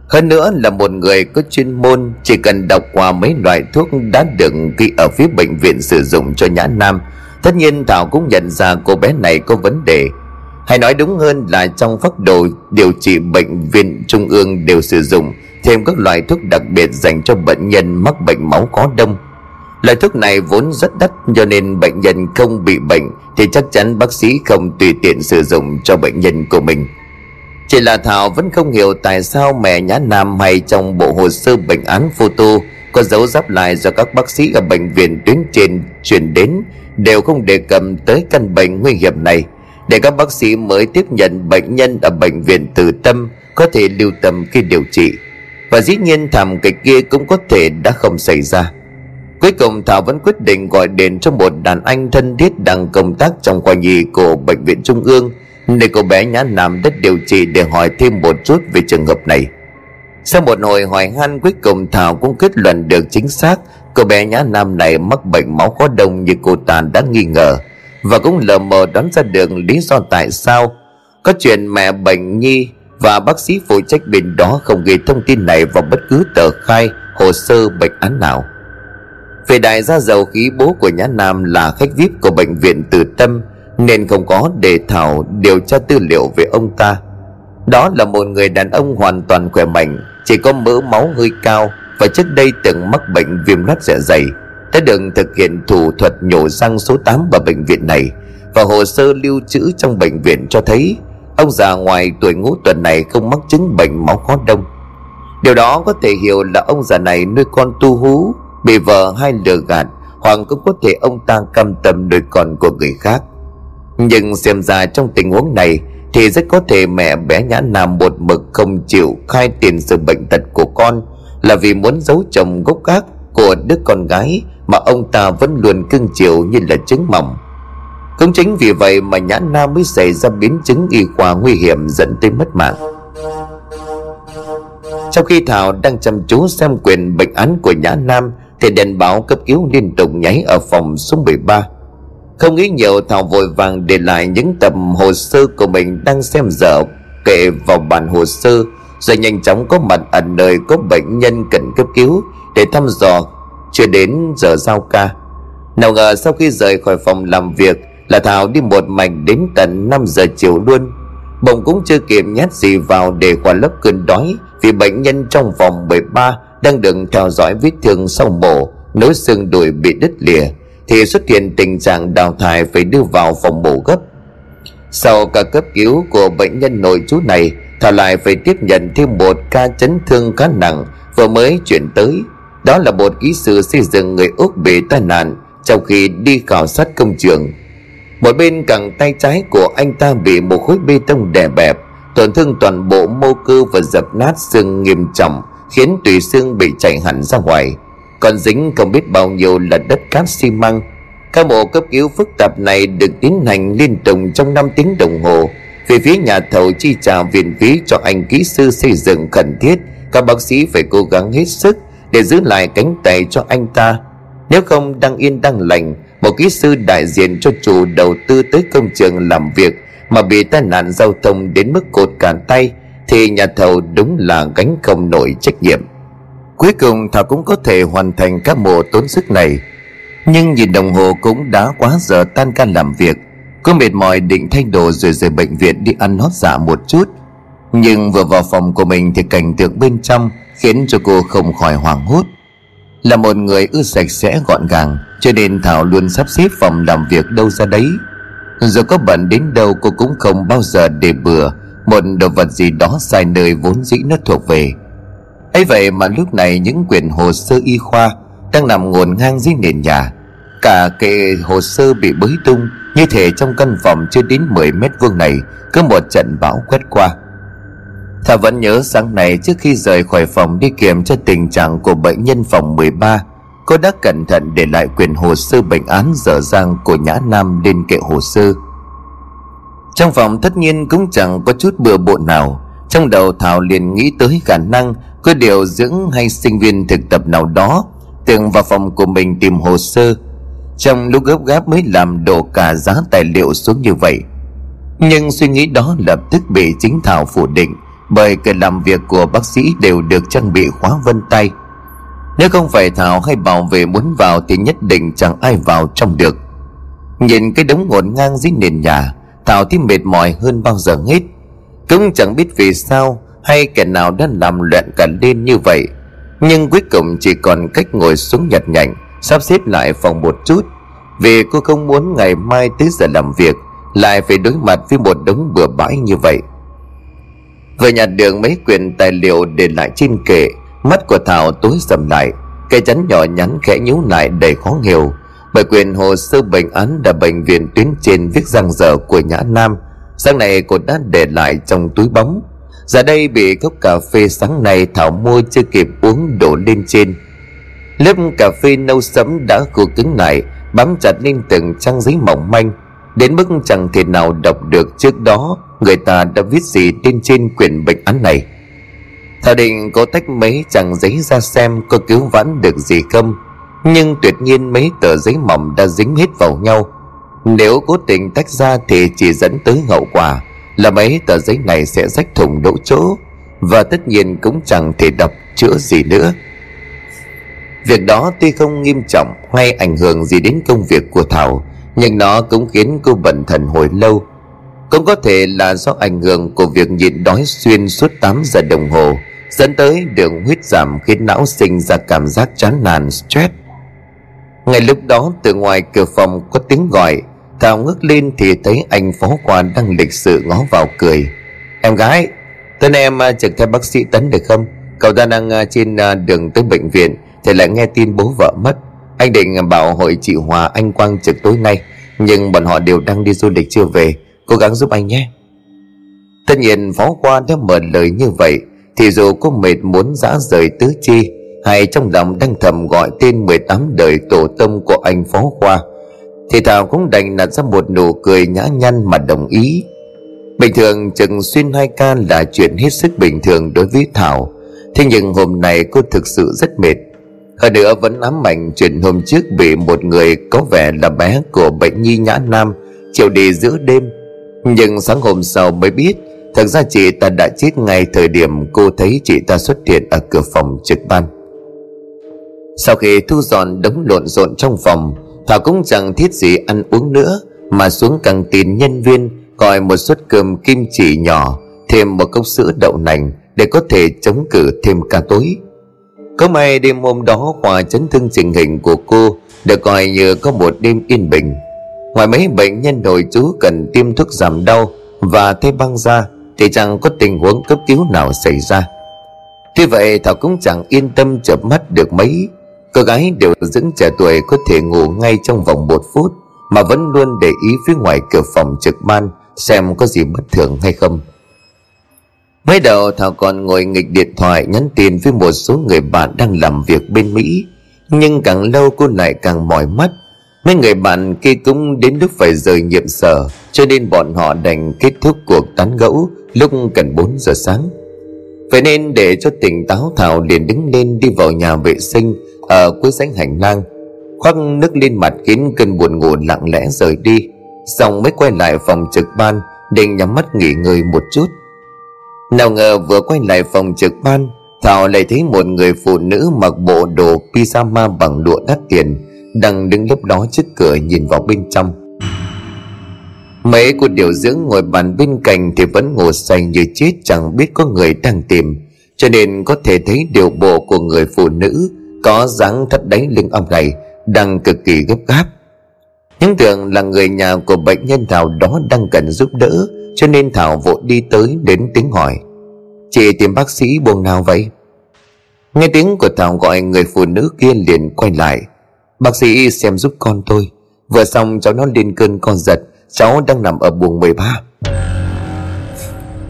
Hơn nữa là một người có chuyên môn, chỉ cần đọc qua mấy loại thuốc đã được ghi ở phía bệnh viện sử dụng cho Nhã Nam, tất nhiên Thảo cũng nhận ra cô bé này có vấn đề. Hay nói đúng hơn là trong phác đồ điều trị bệnh viện Trung ương đều sử dụng thêm các loại thuốc đặc biệt dành cho bệnh nhân mắc bệnh máu khó đông. Loại thuốc này vốn rất đắt, cho nên bệnh nhân không bị bệnh thì chắc chắn bác sĩ không tùy tiện sử dụng cho bệnh nhân của mình. Chỉ là Thảo vẫn không hiểu tại sao mẹ Nhã Nam hay trong bộ hồ sơ bệnh án photo có dấu giáp lại do các bác sĩ ở bệnh viện tuyến trên chuyển đến đều không đề cập tới căn bệnh nguy hiểm này, để các bác sĩ mới tiếp nhận bệnh nhân ở bệnh viện Từ Tâm có thể lưu tâm khi điều trị. Và dĩ nhiên thảm kịch kia cũng có thể đã không xảy ra. Cuối cùng Thảo vẫn quyết định gọi điện cho một đàn anh thân thiết đang công tác trong khoa nhi của bệnh viện Trung ương, nơi cô bé Nhã Nam đất điều trị, để hỏi thêm một chút về trường hợp này. Sau một hồi hỏi han, cuối cùng Thảo cũng kết luận được chính xác cô bé Nhã Nam này mắc bệnh máu khó đông như cô ta đã nghi ngờ, và cũng lờ mờ đoán ra được lý do tại sao có chuyện mẹ bệnh nhi và bác sĩ phụ trách bên đó không ghi thông tin này vào bất cứ tờ khai hồ sơ bệnh án nào. Về đại gia giàu khí, bố của Nhã Nam là khách VIP của bệnh viện Từ Tâm, nên không có để Thảo điều tra tư liệu về ông ta. Đó là một người đàn ông hoàn toàn khỏe mạnh, chỉ có mỡ máu hơi cao và trước đây từng mắc bệnh viêm loét dạ dày, đã được thực hiện thủ thuật nhổ răng số 8 vào bệnh viện này. Và hồ sơ lưu trữ trong bệnh viện cho thấy ông già ngoài tuổi ngũ tuần này không mắc chứng bệnh máu khó đông. Điều đó có thể hiểu là ông già này nuôi con tu hú, bị vợ hay lừa gạt, hoặc cũng có thể ông ta cam tâm nuôi con của người khác. Nhưng xem ra trong tình huống này thì rất có thể mẹ bé Nhã Nam một mực không chịu khai tiền sự bệnh tật của con là vì muốn giấu chồng gốc gác của đứa con gái mà ông ta vẫn luôn cưng chiều như là trứng mỏng. Cũng chính vì vậy mà Nhã Nam mới xảy ra biến chứng y khoa nguy hiểm dẫn tới mất mạng. Trong khi Thảo đang chăm chú xem quyền bệnh án của Nhã Nam thì đèn báo cấp cứu liên tục nháy ở phòng số 13. Không nghĩ nhiều, Thảo vội vàng để lại những tập hồ sơ của mình đang xem dở kệ vào bàn hồ sơ, rồi nhanh chóng có mặt ở nơi có bệnh nhân cần cấp cứu để thăm dò chưa đến giờ giao ca. Nào ngờ sau khi rời khỏi phòng làm việc là Thảo đi một mạch đến tận 5 giờ chiều luôn. Bỗng cũng chưa kịp nhét gì vào để khỏa lấp cơn đói, vì bệnh nhân trong phòng 13 đang được theo dõi vết thương sau mổ, nối xương đùi bị đứt lìa, thì xuất hiện tình trạng đào thải phải đưa vào phòng mổ gấp. Sau ca cấp cứu của bệnh nhân nội trú này, Thảo lại phải tiếp nhận thêm một ca chấn thương khá nặng vừa mới chuyển tới. Đó là một kỹ sư xây dựng người Úc bị tai nạn trong khi đi khảo sát công trường. Một bên cẳng tay trái của anh ta bị một khối bê tông đè bẹp, tổn thương toàn bộ mô cơ và dập nát xương nghiêm trọng, khiến tủy xương bị chảy hẳn ra ngoài, còn dính không biết bao nhiêu là đất cát xi măng. Ca mổ cấp cứu phức tạp này được tiến hành liên tục trong 5 tiếng đồng hồ, vì phía nhà thầu chi trả viện phí cho anh kỹ sư xây dựng khẩn thiết các bác sĩ phải cố gắng hết sức để giữ lại cánh tay cho anh ta. Nếu không, đang yên đang lành, một kỹ sư đại diện cho chủ đầu tư tới công trường làm việc mà bị tai nạn giao thông đến mức cột cả tay thì nhà thầu đúng là gánh không nổi trách nhiệm. Cuối cùng Thảo cũng có thể hoàn thành các mổ tốn sức này, nhưng nhìn đồng hồ cũng đã quá giờ tan ca làm việc. Cô mệt mỏi định thay đồ rồi rời bệnh viện đi ăn hót dã một chút, nhưng vừa vào phòng của mình thì cảnh tượng bên trong khiến cho cô không khỏi hoảng hốt. Là một người ưa sạch sẽ gọn gàng, cho nên Thảo luôn sắp xếp phòng làm việc đâu ra đấy. Dù có bận đến đâu cô cũng không bao giờ để bừa một đồ vật gì đó sai nơi vốn dĩ nó thuộc về. Ấy vậy mà lúc này những quyển hồ sơ y khoa đang nằm ngổn ngang dưới nền nhà, cả kệ hồ sơ bị bới tung, như thể trong căn phòng chưa đến 10 mét vuông này cứ một trận bão quét qua. Thảo vẫn nhớ sáng nay trước khi rời khỏi phòng đi kiểm tra tình trạng của bệnh nhân phòng 13, cô đã cẩn thận để lại quyển hồ sơ bệnh án dở dang của Nhã Nam lên kệ hồ sơ. Trong phòng tất nhiên cũng chẳng có chút bừa bộn nào. Trong đầu Thảo liền nghĩ tới khả năng có điều dưỡng hay sinh viên thực tập nào đó từng vào phòng của mình tìm hồ sơ, trong lúc gấp gáp mới làm đổ cả giá tài liệu xuống như vậy. Nhưng suy nghĩ đó lập tức bị chính Thảo phủ định, bởi cái làm việc của bác sĩ đều được trang bị khóa vân tay. Nếu không phải Thảo hay bảo vệ muốn vào thì nhất định chẳng ai vào trong được. Nhìn cái đống ngổn ngang dưới nền nhà, Thảo thì mệt mỏi hơn bao giờ hết. Cũng chẳng biết vì sao hay kẻ nào đã làm loạn cả lên như vậy, nhưng cuối cùng chỉ còn cách ngồi xuống nhặt nhạnh sắp xếp lại phòng một chút, vì cô không muốn ngày mai tới giờ làm việc lại phải đối mặt với một đống bừa bãi như vậy. Vừa nhặt được mấy quyển tài liệu để lại trên kệ, mắt của Thảo tối sầm lại. Cái chắn nhỏ nhắn khẽ nhíu lại đầy khó hiểu, bởi quyền hồ sơ bệnh án đã bệnh viện tuyến trên viết rằng giờ của Nhã Nam sáng nay cô đã để lại trong túi bóng. Giờ đây bị cốc cà phê sáng nay Thảo mua chưa kịp uống đổ lên trên. Lớp cà phê nâu sẫm đã khô cứng lại, bám chặt lên từng trang giấy mỏng manh đến mức chẳng thể nào đọc được trước đó người ta đã viết gì lên trên quyển bệnh án này. Thảo định có tách mấy trang giấy ra xem có cứu vãn được gì không, nhưng tuyệt nhiên mấy tờ giấy mỏng đã dính hết vào nhau. Nếu cố tình tách ra thì chỉ dẫn tới hậu quả là mấy tờ giấy này sẽ rách thùng đỗ chỗ, và tất nhiên cũng chẳng thể đọc chữa gì nữa. Việc đó tuy không nghiêm trọng hay ảnh hưởng gì đến công việc của Thảo, nhưng nó cũng khiến cô bần thần hồi lâu. Cũng có thể là do ảnh hưởng của việc nhịn đói xuyên suốt 8 giờ đồng hồ dẫn tới đường huyết giảm, khiến não sinh ra cảm giác chán nản, stress. Ngay lúc đó từ ngoài cửa phòng có tiếng gọi. Thảo ngước lên thì thấy anh phó khoa đang lịch sự ngó vào cười. Em gái, tên em trực theo bác sĩ Tấn được không? Cậu ta đang trên đường tới bệnh viện thì lại nghe tin bố vợ mất. Anh định bảo hội chị Hòa anh Quang trực tối nay, nhưng bọn họ đều đang đi du lịch chưa về. Cố gắng giúp anh nhé. Tất nhiên phó khoa đã mở lời như vậy thì dù có mệt muốn giã rời tứ chi hay trong lòng đang thầm gọi tên 18 đời tổ tông của anh phó khoa, thì Thảo cũng đành nặn ra một nụ cười nhã nhặn mà đồng ý. Bình thường trực xuyên 2 ca là chuyện hết sức bình thường đối với Thảo, thế nhưng hôm nay cô thực sự rất mệt. Hơn nữa vẫn ám ảnh chuyện hôm trước bị một người có vẻ là bé của bệnh nhi Nhã Nam chiều đi giữa đêm, nhưng sáng hôm sau mới biết thật ra chị ta đã chết ngay thời điểm cô thấy chị ta xuất hiện ở cửa phòng trực ban. Sau khi thu dọn đống lộn xộn trong phòng, Thảo cũng chẳng thiết gì ăn uống nữa mà xuống căng tin nhân viên gọi một suất cơm kim chỉ nhỏ, thêm một cốc sữa đậu nành để có thể chống cự thêm ca tối. Có may đêm hôm đó khoa chấn thương chỉnh hình của cô được coi như có một đêm yên bình. Ngoài mấy bệnh nhân nội trú cần tiêm thuốc giảm đau và thay băng ra thì chẳng có tình huống cấp cứu nào xảy ra. Tuy vậy Thảo cũng chẳng yên tâm chợp mắt được mấy. Cô gái đều dưỡng trẻ tuổi có thể ngủ ngay trong vòng 1 phút mà vẫn luôn để ý phía ngoài cửa phòng trực ban xem có gì bất thường hay không. Mới đầu Thảo còn ngồi nghịch điện thoại nhắn tin với một số người bạn đang làm việc bên Mỹ, nhưng càng lâu cô lại càng mỏi mắt. Mấy người bạn kia cũng đến lúc phải rời nhiệm sở, cho nên bọn họ đành kết thúc cuộc tán gẫu lúc gần 4 giờ sáng. Vậy nên để cho tỉnh táo, Thảo liền đứng lên đi vào nhà vệ sinh ở cuối sảnh hành lang, khoác nước lên mặt khiến cơn buồn ngủ lặng lẽ rời đi, xong mới quay lại phòng trực ban định nhắm mắt nghỉ ngơi một chút. Nào ngờ vừa quay lại phòng trực ban, Thảo lại thấy một người phụ nữ mặc bộ đồ pyjama bằng lụa đắt tiền đang đứng lấp ló trước cửa nhìn vào bên trong. Mấy cô điều dưỡng ngồi bàn bên cạnh thì vẫn ngủ say như chết, chẳng biết có người đang tìm, cho nên có thể thấy điều bộ của người phụ nữ có dáng thắt đáy lưng ông này đang cực kỳ gấp gáp. Những tưởng là người nhà của bệnh nhân Thảo đó đang cần giúp đỡ, cho nên Thảo vội đi tới đến tiếng hỏi. Chị tìm bác sĩ buồng nào vậy? Nghe tiếng của Thảo gọi, người phụ nữ kia liền quay lại. Bác sĩ xem giúp con tôi, vừa xong cháu nó lên cơn co giật, cháu đang nằm ở buồng 13.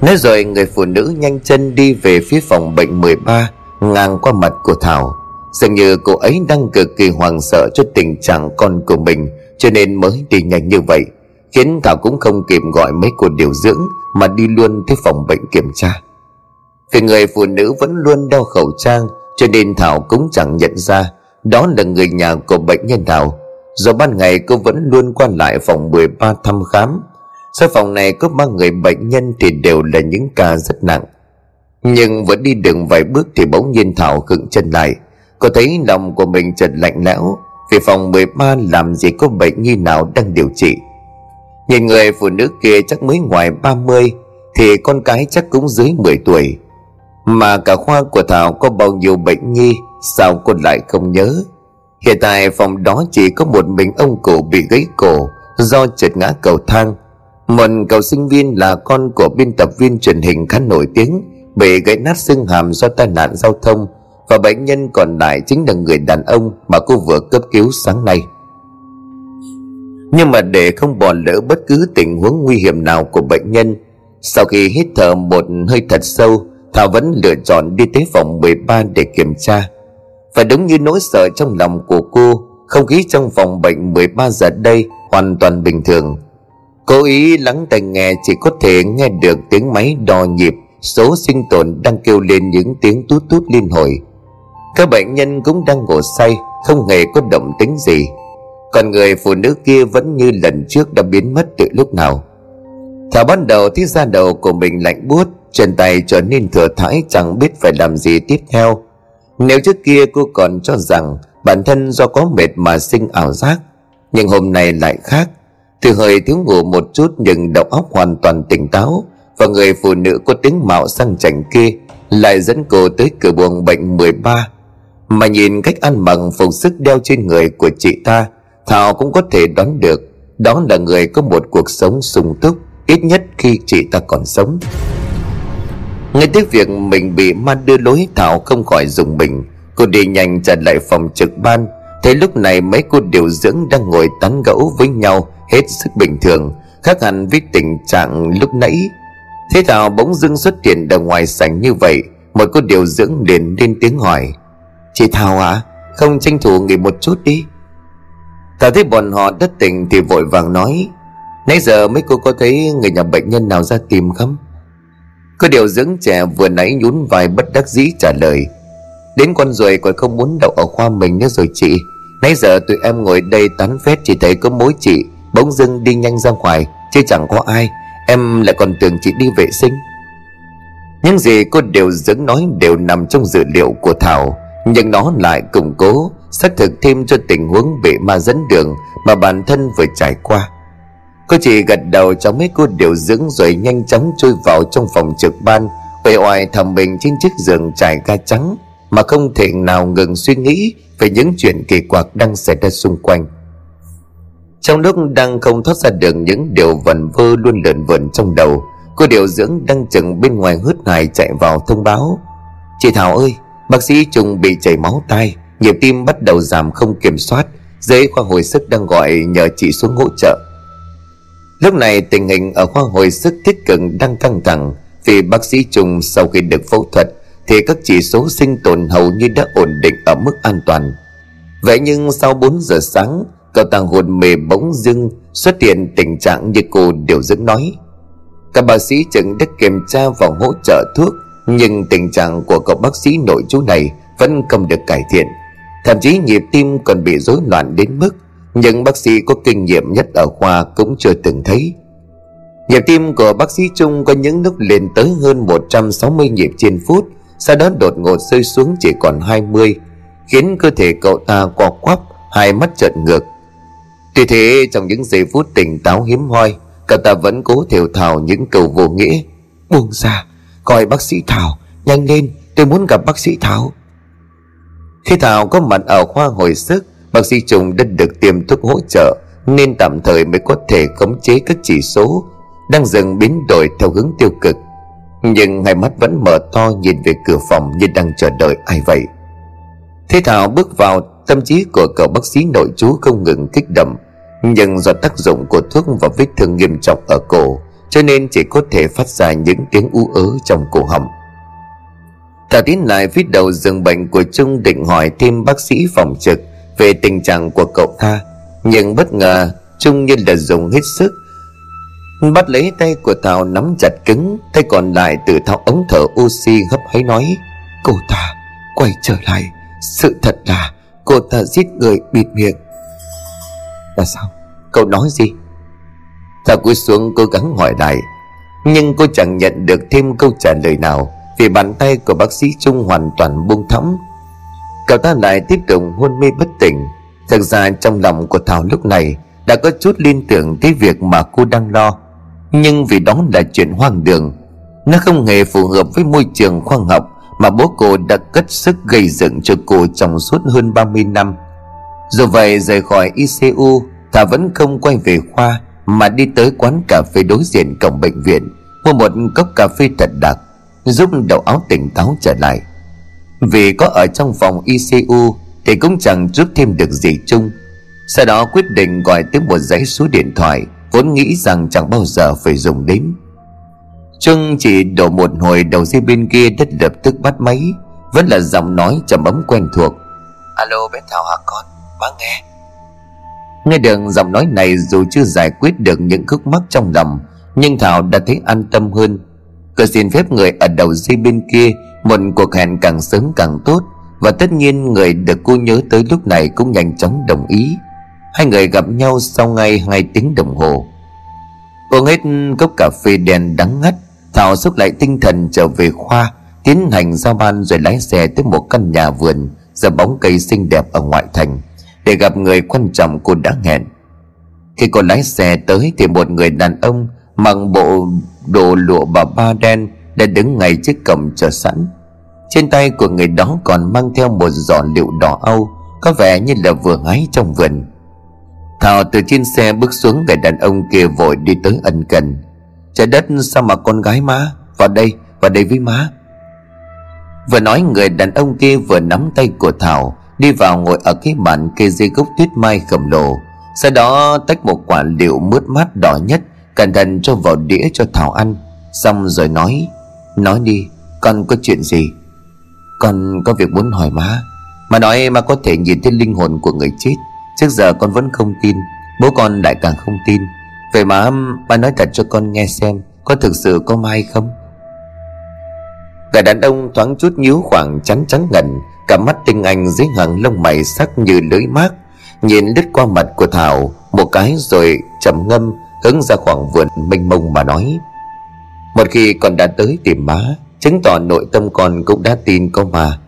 Nói rồi người phụ nữ nhanh chân đi về phía phòng bệnh 13, ngang qua mặt của Thảo. Dường như cô ấy đang cực kỳ hoảng sợ trước tình trạng con của mình, cho nên mới đi nhanh như vậy, khiến Thảo cũng không kịp gọi mấy cô điều dưỡng mà đi luôn tới phòng bệnh kiểm tra. Vì người phụ nữ vẫn luôn đeo khẩu trang, cho nên Thảo cũng chẳng nhận ra đó là người nhà của bệnh nhân Thảo. Dù ban ngày cô vẫn luôn qua lại phòng 13 thăm khám. Sau phòng này có 3 người bệnh nhân thì đều là những ca rất nặng. Nhưng vẫn đi được vài bước thì bỗng nhiên Thảo khựng chân lại. Cô thấy lòng của mình chợt lạnh lẽo, vì phòng 13 làm gì có bệnh nhi nào đang điều trị. Nhìn người phụ nữ kia chắc mới ngoài 30, thì con cái chắc cũng dưới 10 tuổi. Mà cả khoa của Thảo có bao nhiêu bệnh nhi, sao cô lại không nhớ. Hiện tại phòng đó chỉ có một mình ông cụ bị gãy cổ do trượt ngã cầu thang. Một cậu sinh viên là con của biên tập viên truyền hình khá nổi tiếng bị gãy nát xương hàm do tai nạn giao thông và bệnh nhân còn lại chính là người đàn ông mà cô vừa cấp cứu sáng nay. Nhưng mà để không bỏ lỡ bất cứ tình huống nguy hiểm nào của bệnh nhân, sau khi hít thở một hơi thật sâu, Thảo vẫn lựa chọn đi tới phòng 13 để kiểm tra. Và đúng như nỗi sợ trong lòng của cô, không khí trong phòng bệnh 13 giờ đây hoàn toàn bình thường. Cố ý lắng tai nghe, chỉ có thể nghe được tiếng máy đo nhịp, số sinh tồn đang kêu lên những tiếng tút tút liên hồi. Các bệnh nhân cũng đang ngủ say, không hề có động tĩnh gì. Còn người phụ nữ kia vẫn như lần trước đã biến mất từ lúc nào. Thảo ban đầu thấy da đầu của mình lạnh buốt, chân tay trở nên thừa thãi, chẳng biết phải làm gì tiếp theo. Nếu trước kia cô còn cho rằng bản thân do có mệt mà sinh ảo giác, nhưng hôm nay lại khác. Từ hơi thiếu ngủ một chút nhưng đầu óc hoàn toàn tỉnh táo, và người phụ nữ có tiếng mạo sang chảnh kia lại dẫn cô tới cửa buồng bệnh 13. Mà nhìn cách ăn mặc, phục sức đeo trên người của chị ta, Thảo cũng có thể đoán được đó là người có một cuộc sống sung túc, ít nhất khi chị ta còn sống. Ngay tới việc mình bị ma đưa lối, Thảo không khỏi rùng mình. Cô đi nhanh trở lại phòng trực ban, thấy lúc này mấy cô điều dưỡng đang ngồi tán gẫu với nhau hết sức bình thường, khác hẳn với tình trạng lúc nãy. Thế Thảo bỗng dưng xuất hiện ở ngoài sảnh như vậy, một cô điều dưỡng liền lên tiếng hỏi: "Chị Thảo ạ, không tranh thủ nghỉ một chút đi?" Thảo thấy bọn họ thất tình thì vội vàng nói: "Nãy giờ mấy cô có thấy người nhà bệnh nhân nào ra tìm không?" Cô điều dưỡng trẻ vừa nãy nhún vai bất đắc dĩ trả lời: "Đến con ruồi còn không muốn đậu ở khoa mình nữa rồi chị. Nãy giờ tụi em ngồi đây tán phét, chỉ thấy có mỗi chị bỗng dưng đi nhanh ra ngoài, chứ chẳng có ai. Em lại còn tưởng chị đi vệ sinh." Những gì cô điều dưỡng nói đều nằm trong dự liệu của Thảo, nhưng nó lại củng cố, xác thực thêm cho tình huống bị ma dẫn đường mà bản thân vừa trải qua. Cô chỉ gật đầu cho mấy cô điều dưỡng rồi nhanh chóng chui vào trong phòng trực ban, uể oải thầm mình trên chiếc giường trải ga trắng mà không thể nào ngừng suy nghĩ về những chuyện kỳ quặc đang xảy ra xung quanh. Trong lúc đang không thoát ra được những điều vẩn vơ luôn lượn vẩn trong đầu, cô điều dưỡng đang chừng bên ngoài hớt hải chạy vào thông báo: "Chị Thảo ơi, bác sĩ Trung bị chảy máu tai, nhịp tim bắt đầu giảm không kiểm soát, dưới khoa hồi sức đang gọi nhờ chị xuống hỗ trợ." Lúc này tình hình ở khoa hồi sức tích cực đang căng thẳng, vì bác sĩ Trung sau khi được phẫu thuật thì các chỉ số sinh tồn hầu như đã ổn định ở mức an toàn. Vậy nhưng sau 4 giờ sáng, cậu ta hôn mê bỗng dưng xuất hiện tình trạng như cô điều dưỡng nói. Các bác sĩ chứng đã kiểm tra và hỗ trợ thuốc, nhưng tình trạng của cậu bác sĩ nội trú này vẫn không được cải thiện, thậm chí nhịp tim còn bị rối loạn đến mức những bác sĩ có kinh nghiệm nhất ở khoa cũng chưa từng thấy. Nhịp tim của bác sĩ Trung có những lúc lên tới hơn 160 nhịp trên phút, sau đó đột ngột rơi xuống chỉ còn 20, khiến cơ thể cậu ta co quắp, hai mắt trợn ngược. Tuy thế, trong những giây phút tỉnh táo hiếm hoi, cậu ta vẫn cố thều thào những câu vô nghĩa: "Buông ra, gọi bác sĩ Thảo, nhanh lên, tôi muốn gặp bác sĩ Thảo." Khi Thảo có mặt ở khoa hồi sức, bác sĩ Trung đã được tiêm thuốc hỗ trợ nên tạm thời mới có thể khống chế các chỉ số đang dần biến đổi theo hướng tiêu cực, nhưng hai mắt vẫn mở to nhìn về cửa phòng như đang chờ đợi ai vậy. Thế Thảo bước vào, tâm trí của cậu bác sĩ nội trú không ngừng kích động, nhưng do tác dụng của thuốc và vết thương nghiêm trọng ở cổ cho nên chỉ có thể phát ra những tiếng u ớ trong cổ họng. Thảo tiến lại phía đầu giường bệnh của Trung định hỏi thêm bác sĩ phòng trực về tình trạng của cậu ta, nhưng bất ngờ Trung như là dùng hết sức bắt lấy tay của Thảo nắm chặt cứng, tay còn lại tự tháo ống thở oxy, hấp háy nói: "Cô ta quay trở lại, sự thật là cô ta giết người bịt miệng." "Là sao? Cậu nói gì?" Thảo cúi xuống cố gắng hỏi lại, nhưng cô chẳng nhận được thêm câu trả lời nào vì bàn tay của bác sĩ Trung hoàn toàn buông thõng. Cậu ta lại tiếp tục hôn mê bất tỉnh. Thật ra trong lòng của Thảo lúc này đã có chút liên tưởng tới việc mà cô đang lo, nhưng vì đó là chuyện hoang đường, nó không hề phù hợp với môi trường khoa học mà bố cô đã cất sức gây dựng cho cô trong suốt hơn 30 năm. Dù vậy, rời khỏi ICU, Thảo vẫn không quay về khoa mà đi tới quán cà phê đối diện cổng bệnh viện, mua một cốc cà phê thật đặc giúp đầu óc tỉnh táo trở lại. Vì có ở trong phòng ICU thì cũng chẳng giúp thêm được gì chung. Sau đó quyết định gọi tới một dãy số điện thoại vốn nghĩ rằng chẳng bao giờ phải dùng đến. Trương chỉ đổ một hồi, đầu dây bên kia đất lập tức bắt máy. Vẫn là giọng nói trầm ấm quen thuộc. Alo bé Thảo hả con, bác nghe. Nghe được giọng nói này, dù chưa giải quyết được những khúc mắc trong lòng, nhưng Thảo đã thấy an tâm hơn. Cứ xin phép người ở đầu dây bên kia một cuộc hẹn càng sớm càng tốt, và tất nhiên người được cô nhớ tới lúc này cũng nhanh chóng đồng ý. Hai người gặp nhau sau ngay 2 tiếng đồng hồ. Uống hết cốc cà phê đen đắng ngắt, Thảo xúc lại tinh thần trở về khoa, tiến hành giao ban rồi lái xe tới một căn nhà vườn dầm bóng cây xinh đẹp ở ngoại thành để gặp người quan trọng cô đã hẹn. Khi cô lái xe tới thì một người đàn ông mặc bộ đồ lụa bà ba đen đã đứng ngay trước cổng chờ sẵn. Trên tay của người đó còn mang theo một giỏ liệu đỏ âu, có vẻ như là vừa hái trong vườn. Thảo từ trên xe bước xuống, người đàn ông kia vội đi tới ân cần. Trời đất, sao mà con gái má, vào đây với má. Vừa nói, người đàn ông kia vừa nắm tay của Thảo đi vào ngồi ở cái bàn kê dưới gốc tuyết mai khổng lồ. Sau đó tách một quả liệu mướt mát đỏ nhất, cẩn thận cho vào đĩa cho Thảo ăn. Xong rồi nói, nói đi, con có chuyện gì? Con có việc muốn hỏi má. Má nói má có thể nhìn thấy linh hồn của người chết. Trước giờ con vẫn không tin, bố con lại càng không tin. Vậy má nói thật cho con nghe xem, có thực sự có ma hay không? Cả đàn ông thoáng chút nhíu khoảng trắng ngần, cả mắt tinh anh dưới hàng lông mày sắc như lưới mác, nhìn lướt qua mặt của Thảo một cái rồi trầm ngâm hướng ra khoảng vườn mênh mông mà nói. Một khi con đã tới tìm má, chứng tỏ nội tâm con cũng đã tin có ma.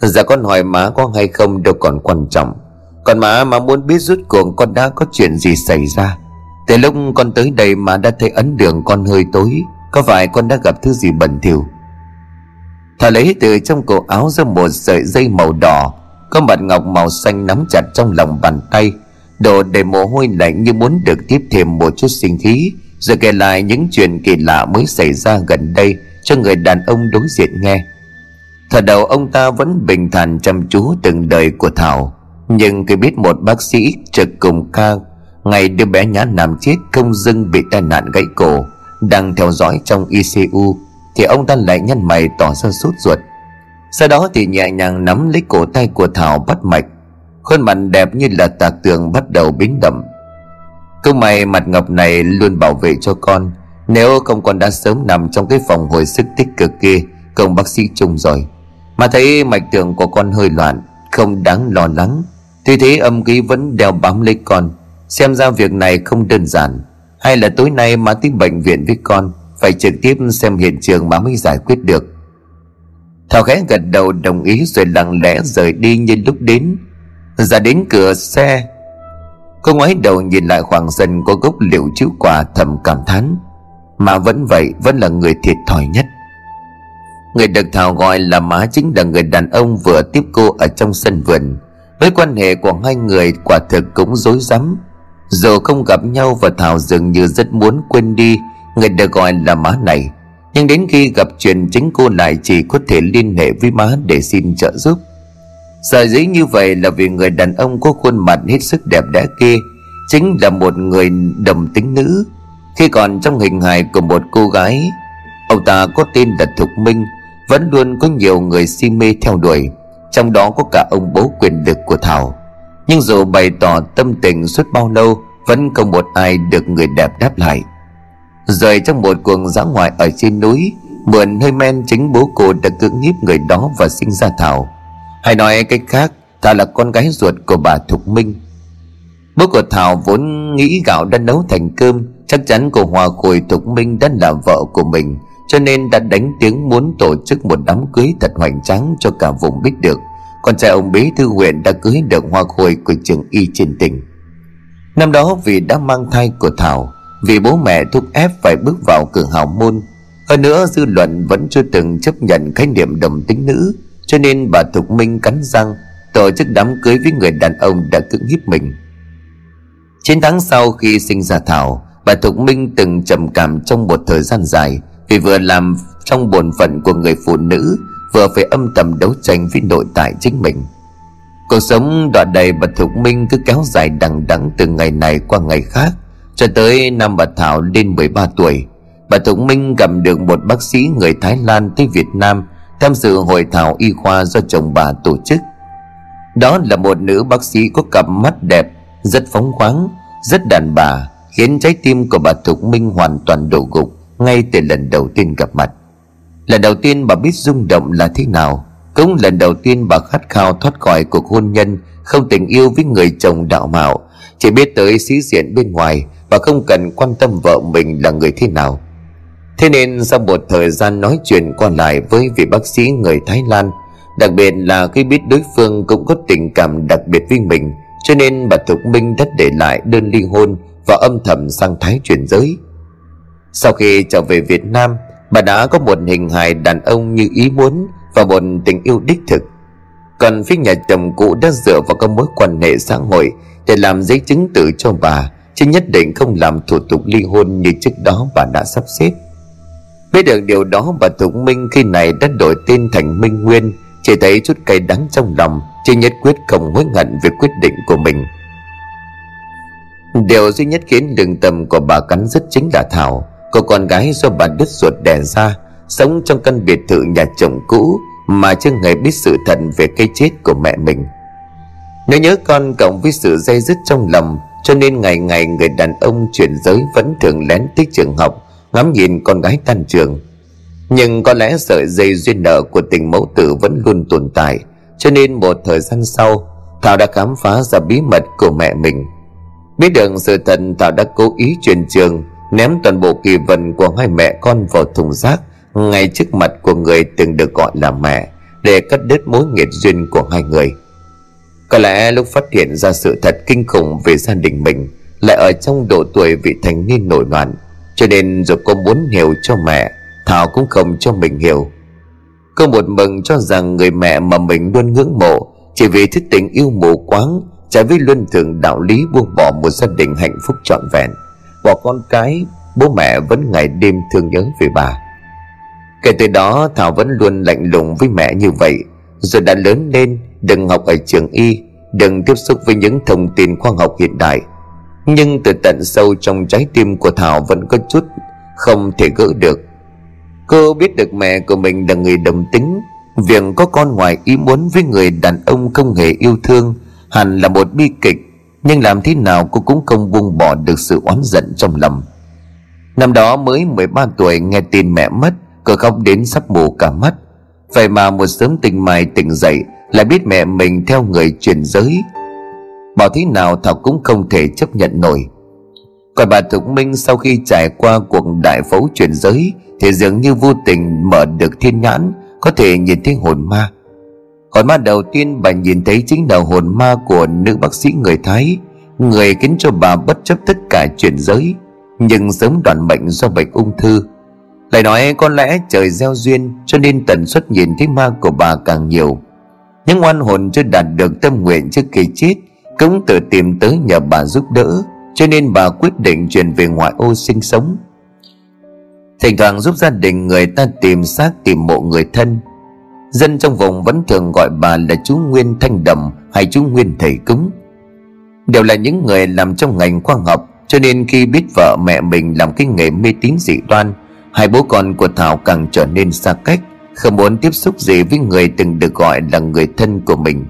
Giờ con hỏi má có hay không đâu còn quan trọng, còn má muốn biết rốt cuộc con đã có chuyện gì xảy ra. Từ lúc con tới đây má đã thấy ấn đường con hơi tối, có phải con đã gặp thứ gì bẩn thỉu? Thảo lấy từ trong cổ áo ra một sợi dây màu đỏ có mặt ngọc màu xanh, nắm chặt trong lòng bàn tay, đổ đầy mồ hôi lạnh như muốn được tiếp thêm một chút sinh khí, rồi kể lại những chuyện kỳ lạ mới xảy ra gần đây cho người đàn ông đối diện nghe. Thật đầu ông ta vẫn bình thản chăm chú từng đời của Thảo, nhưng khi biết một bác sĩ trực cùng ca ngày đứa bé Nhã Nam chết không dưng bị tai nạn gãy cổ đang theo dõi trong ICU, thì ông ta lại nhăn mày tỏ ra sốt ruột. Sau đó thì nhẹ nhàng nắm lấy cổ tay của Thảo bắt mạch. Khuôn mặt đẹp như là tạc tượng bắt đầu biến đậm. Cứ may mặt ngọc này luôn bảo vệ cho con, nếu không con đã sớm nằm trong cái phòng hồi sức tích cực kia cùng bác sĩ Trung rồi. Mà thấy mạch tượng của con hơi loạn, không đáng lo lắng, tuy thế âm khí vẫn đeo bám lấy con. Xem ra việc này không đơn giản. Hay là tối nay má tới bệnh viện với con, phải trực tiếp xem hiện trường má mới giải quyết được. Thảo khẽ gật đầu đồng ý rồi lặng lẽ rời đi như lúc đến. Ra đến cửa xe, cô ngoái đầu nhìn lại khoảng sân có gốc liễu chữ quả, thầm cảm thán. Mà vẫn vậy, vẫn là người thiệt thòi nhất. Người được Thảo gọi là má chính là người đàn ông vừa tiếp cô ở trong sân vườn. Với quan hệ của hai người quả thực cũng rối rắm. Dù không gặp nhau và Thảo dường như rất muốn quên đi người được gọi là má này, nhưng đến khi gặp chuyện chính cô lại chỉ có thể liên hệ với má để xin trợ giúp. Sở dĩ như vậy là vì người đàn ông có khuôn mặt hết sức đẹp đẽ kia chính là một người đồng tính nữ. Khi còn trong hình hài của một cô gái, ông ta có tên là Thục Minh, vẫn luôn có nhiều người si mê theo đuổi, trong đó có cả ông bố quyền lực của Thảo. Nhưng dù bày tỏ tâm tình suốt bao lâu vẫn không một ai được người đẹp đáp lại. Rồi trong một cuồng dã ngoại ở trên núi, mượn hơi men chính bố cô đã cưỡng hiếp người đó và sinh ra Thảo. Hay nói cách khác, Thảo là con gái ruột của bà Thục Minh. Bố của Thảo vốn nghĩ gạo đã nấu thành cơm, chắc chắn cô Hòa Khôi Thục Minh đã là vợ của mình, cho nên đã đánh tiếng muốn tổ chức một đám cưới thật hoành tráng cho cả vùng biết được. Con trai ông bí thư huyện đã cưới được Hoa Khôi của trường y trên tỉnh. Năm đó vì đã mang thai của Thảo, vì bố mẹ thúc ép phải bước vào cửa hào môn. Hơn nữa dư luận vẫn chưa từng chấp nhận khái niệm đồng tính nữ, cho nên bà Thục Minh cắn răng tổ chức đám cưới với người đàn ông đã cưỡng hiếp mình. 9 tháng sau khi sinh ra Thảo, bà Thục Minh từng trầm cảm trong một thời gian dài vì vừa làm trong bổn phận của người phụ nữ vừa phải âm thầm đấu tranh với nội tại chính mình. Cuộc sống đọa đầy và Thục Minh cứ kéo dài đằng đẵng từ ngày này qua ngày khác cho tới năm bà Thảo lên 13 tuổi. Bà Thục Minh gặp được một bác sĩ người Thái Lan tới Việt Nam tham dự hội thảo y khoa do chồng bà tổ chức. Đó là một nữ bác sĩ có cặp mắt đẹp, rất phóng khoáng, rất đàn bà, khiến trái tim của bà Thục Minh hoàn toàn đổ gục ngay từ lần đầu tiên gặp mặt. Lần đầu tiên bà biết rung động là thế nào, cũng lần đầu tiên bà khát khao thoát khỏi cuộc hôn nhân không tình yêu với người chồng đạo mạo, chỉ biết tới sĩ diện bên ngoài và không cần quan tâm vợ mình là người thế nào. Thế nên sau một thời gian nói chuyện qua lại với vị bác sĩ người Thái Lan, đặc biệt là khi biết đối phương cũng có tình cảm đặc biệt với mình, cho nên bà Thục Minh đã để lại đơn ly hôn và âm thầm sang Thái chuyển giới. Sau khi trở về Việt Nam, bà đã có một hình hài đàn ông như ý muốn và một tình yêu đích thực. Còn phía nhà chồng cũ đã dựa vào các mối quan hệ xã hội để làm giấy chứng tử cho bà, chứ nhất định không làm thủ tục ly hôn như trước đó bà đã sắp xếp. Biết được điều đó, bà Thục Minh khi này đã đổi tên thành Minh Nguyên, chỉ thấy chút cay đắng trong lòng, chứ nhất quyết không hối hận về quyết định của mình. Điều duy nhất khiến lương tâm của bà cắn rứt chính là Thảo, cô con gái do bà đứt ruột đẻ ra, sống trong căn biệt thự nhà chồng cũ mà chưa hề biết sự thật về cái chết của mẹ mình. Nếu nhớ con cộng với sự day dứt trong lòng, cho nên ngày ngày người đàn ông chuyển giới vẫn thường lén tới trường học ngắm nhìn con gái tan trường. Nhưng có lẽ sợi dây duyên nợ của tình mẫu tử vẫn luôn tồn tại, cho nên một thời gian sau, Thảo đã khám phá ra bí mật của mẹ mình. Biết được sự thật, Thảo đã cố ý chuyển trường, ném toàn bộ kỳ vận của hai mẹ con vào thùng rác ngay trước mặt của người từng được gọi là mẹ, để cắt đứt mối nghiệt duyên của hai người. Có lẽ lúc phát hiện ra sự thật kinh khủng về gia đình mình, lại ở trong độ tuổi vị thành niên nổi loạn, cho nên dù cô muốn hiểu cho mẹ, Thảo cũng không cho mình hiểu. Cô một mừng cho rằng người mẹ mà mình luôn ngưỡng mộ chỉ vì thích tình yêu mù quáng, trái với luân thường đạo lý, buông bỏ một gia đình hạnh phúc trọn vẹn, bỏ con cái, bố mẹ vẫn ngày đêm thương nhớ về bà. Kể từ đó, Thảo vẫn luôn lạnh lùng với mẹ như vậy. Rồi đã lớn lên, đừng học ở trường y, đừng tiếp xúc với những thông tin khoa học hiện đại, nhưng từ tận sâu trong trái tim của Thảo vẫn có chút không thể gỡ được. Cô biết được mẹ của mình là người đồng tính, việc có con ngoài ý muốn với người đàn ông không hề yêu thương hẳn là một bi kịch, nhưng làm thế nào cô cũng không buông bỏ được sự oán giận trong lòng. Năm đó mới 13 tuổi, nghe tin mẹ mất, cô khóc đến sắp mù cả mắt. Vậy mà một sớm tình mai tỉnh dậy lại biết mẹ mình theo người chuyển giới. Bảo thế nào Thảo cũng không thể chấp nhận nổi. Còn bà Thục Minh sau khi trải qua cuộc đại phẫu chuyển giới thì dường như vô tình mở được thiên nhãn, có thể nhìn thấy hồn ma. Hồn ma đầu tiên bà nhìn thấy chính là hồn ma của nữ bác sĩ người Thái, người khiến cho bà bất chấp tất cả chuyển giới, nhưng sớm đoạn mệnh do bệnh ung thư. Lại nói có lẽ trời gieo duyên, cho nên tần suất nhìn thấy ma của bà càng nhiều. Những oan hồn chưa đạt được tâm nguyện trước khi chết cũng tự tìm tới nhờ bà giúp đỡ, cho nên bà quyết định chuyển về ngoại ô sinh sống, thỉnh thoảng giúp gia đình người ta tìm xác, tìm mộ người thân. Dân trong vùng vẫn thường gọi bà là chú Nguyên Thanh Đầm hay chú Nguyên Thầy Cúng, đều là những người làm trong ngành khoa học, cho nên khi biết vợ mẹ mình làm cái nghề mê tín dị đoan, hai bố con của Thảo càng trở nên xa cách, không muốn tiếp xúc gì với người từng được gọi là người thân của mình.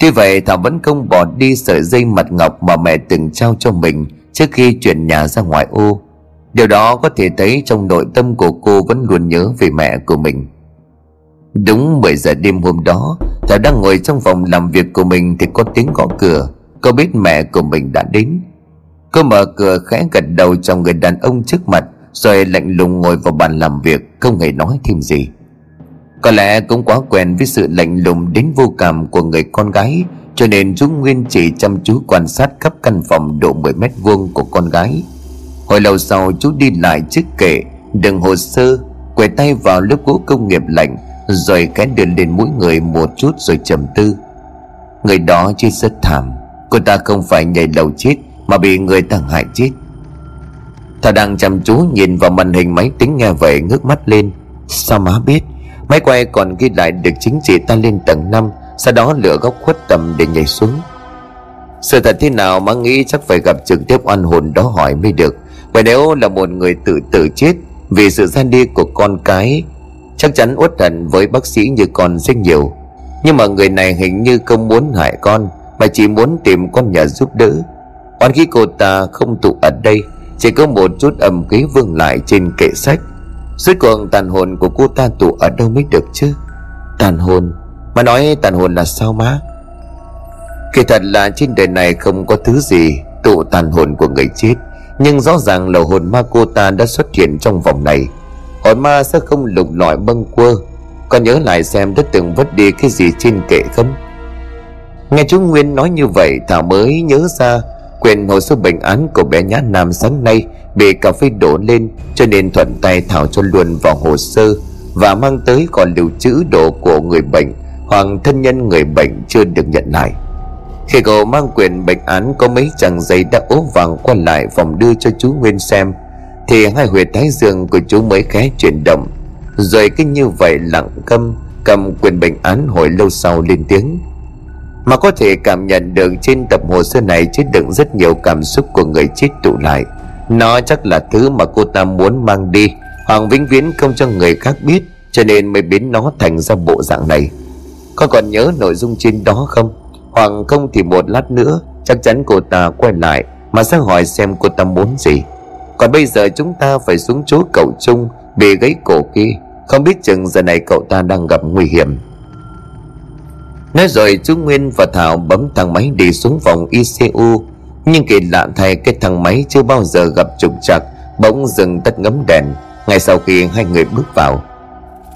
Tuy vậy, Thảo vẫn không bỏ đi sợi dây mặt ngọc mà mẹ từng trao cho mình trước khi chuyển nhà ra ngoại ô. Điều đó có thể thấy trong nội tâm của cô vẫn luôn nhớ về mẹ của mình. Đúng 10 giờ đêm hôm đó, Thảo đang ngồi trong phòng làm việc của mình thì có tiếng gõ cửa. Cô biết mẹ của mình đã đến. Cô mở cửa khẽ gật đầu cho người đàn ông trước mặt, rồi lạnh lùng ngồi vào bàn làm việc, không hề nói thêm gì. Có lẽ cũng quá quen với sự lạnh lùng đến vô cảm của người con gái, cho nên chú Nguyên chỉ chăm chú quan sát khắp căn phòng độ 10 mét vuông của con gái. Hồi lâu sau, chú đi lại chiếc kệ đựng hồ sơ, quẹt tay vào lớp gỗ công nghiệp lạnh, rồi khẽ đưa lên mũi người một chút rồi trầm tư. Người đó chết rất thảm, cô ta không phải nhảy lầu chết mà bị người ta hại chết. Thảo đang chăm chú nhìn vào màn hình máy tính, nghe vậy ngước mắt lên. Sao má biết? Máy quay còn ghi lại được chính chị ta lên tầng 5, sau đó lựa góc khuất tầm để nhảy xuống. Sự thật thế nào má nghĩ chắc phải gặp trực tiếp oan hồn đó hỏi mới được. Bởi nếu là một người tự tử chết vì sự ra đi của con cái, chắc chắn uất hận với bác sĩ như con rất nhiều. Nhưng mà người này hình như không muốn hại con, mà chỉ muốn tìm con nhà giúp đỡ. Oán khí cô ta không tụ ở đây, chỉ có một chút âm khí vương lại trên kệ sách. Suốt cuộc tàn hồn của cô ta tụ ở đâu mới được chứ? Tàn hồn? Má nói tàn hồn là sao má? Kỳ thật là trên đời này không có thứ gì tụ tàn hồn của người chết, nhưng rõ ràng là hồn ma cô ta đã xuất hiện trong vòng này. Hồn ma sẽ không lục lọi bâng quơ. Con nhớ lại xem đã từng vứt đi cái gì trên kệ không? Nghe chú Nguyên nói như vậy, Thảo mới nhớ ra quyển hồ sơ bệnh án của bé Nhã Nam sáng nay bị cà phê đổ lên, cho nên thuận tay Thảo cho luôn vào hồ sơ và mang tới còn lưu trữ đồ của người bệnh hoặc thân nhân người bệnh chưa được nhận lại. Khi cậu mang quyển bệnh án có mấy trang giấy đã ố vàng qua lại phòng đưa cho chú Nguyên xem, thì hai huyệt thái dương của chú mới khẽ chuyển động. Rồi cứ như vậy lặng câm cầm quyển bệnh án hồi lâu sau lên tiếng. Mà có thể cảm nhận được trên tập hồ sơ này chứa đựng rất nhiều cảm xúc của người chết tụ lại. Nó chắc là thứ mà cô ta muốn mang đi hoặc vĩnh viễn không cho người khác biết, cho nên mới biến nó thành ra bộ dạng này. Con còn nhớ nội dung trên đó không? Hoặc không thì một lát nữa chắc chắn cô ta quay lại mà sẽ hỏi xem cô ta muốn gì. Còn bây giờ chúng ta phải xuống chỗ cậu Trung bị gãy cổ kia, không biết chừng giờ này cậu ta đang gặp nguy hiểm. Nói rồi chú Nguyên và Thảo bấm thang máy đi xuống phòng ICU. Nhưng kỳ lạ thay, cái thang máy chưa bao giờ gặp trục trặc bỗng dừng tắt ngấm đèn ngay sau khi hai người bước vào.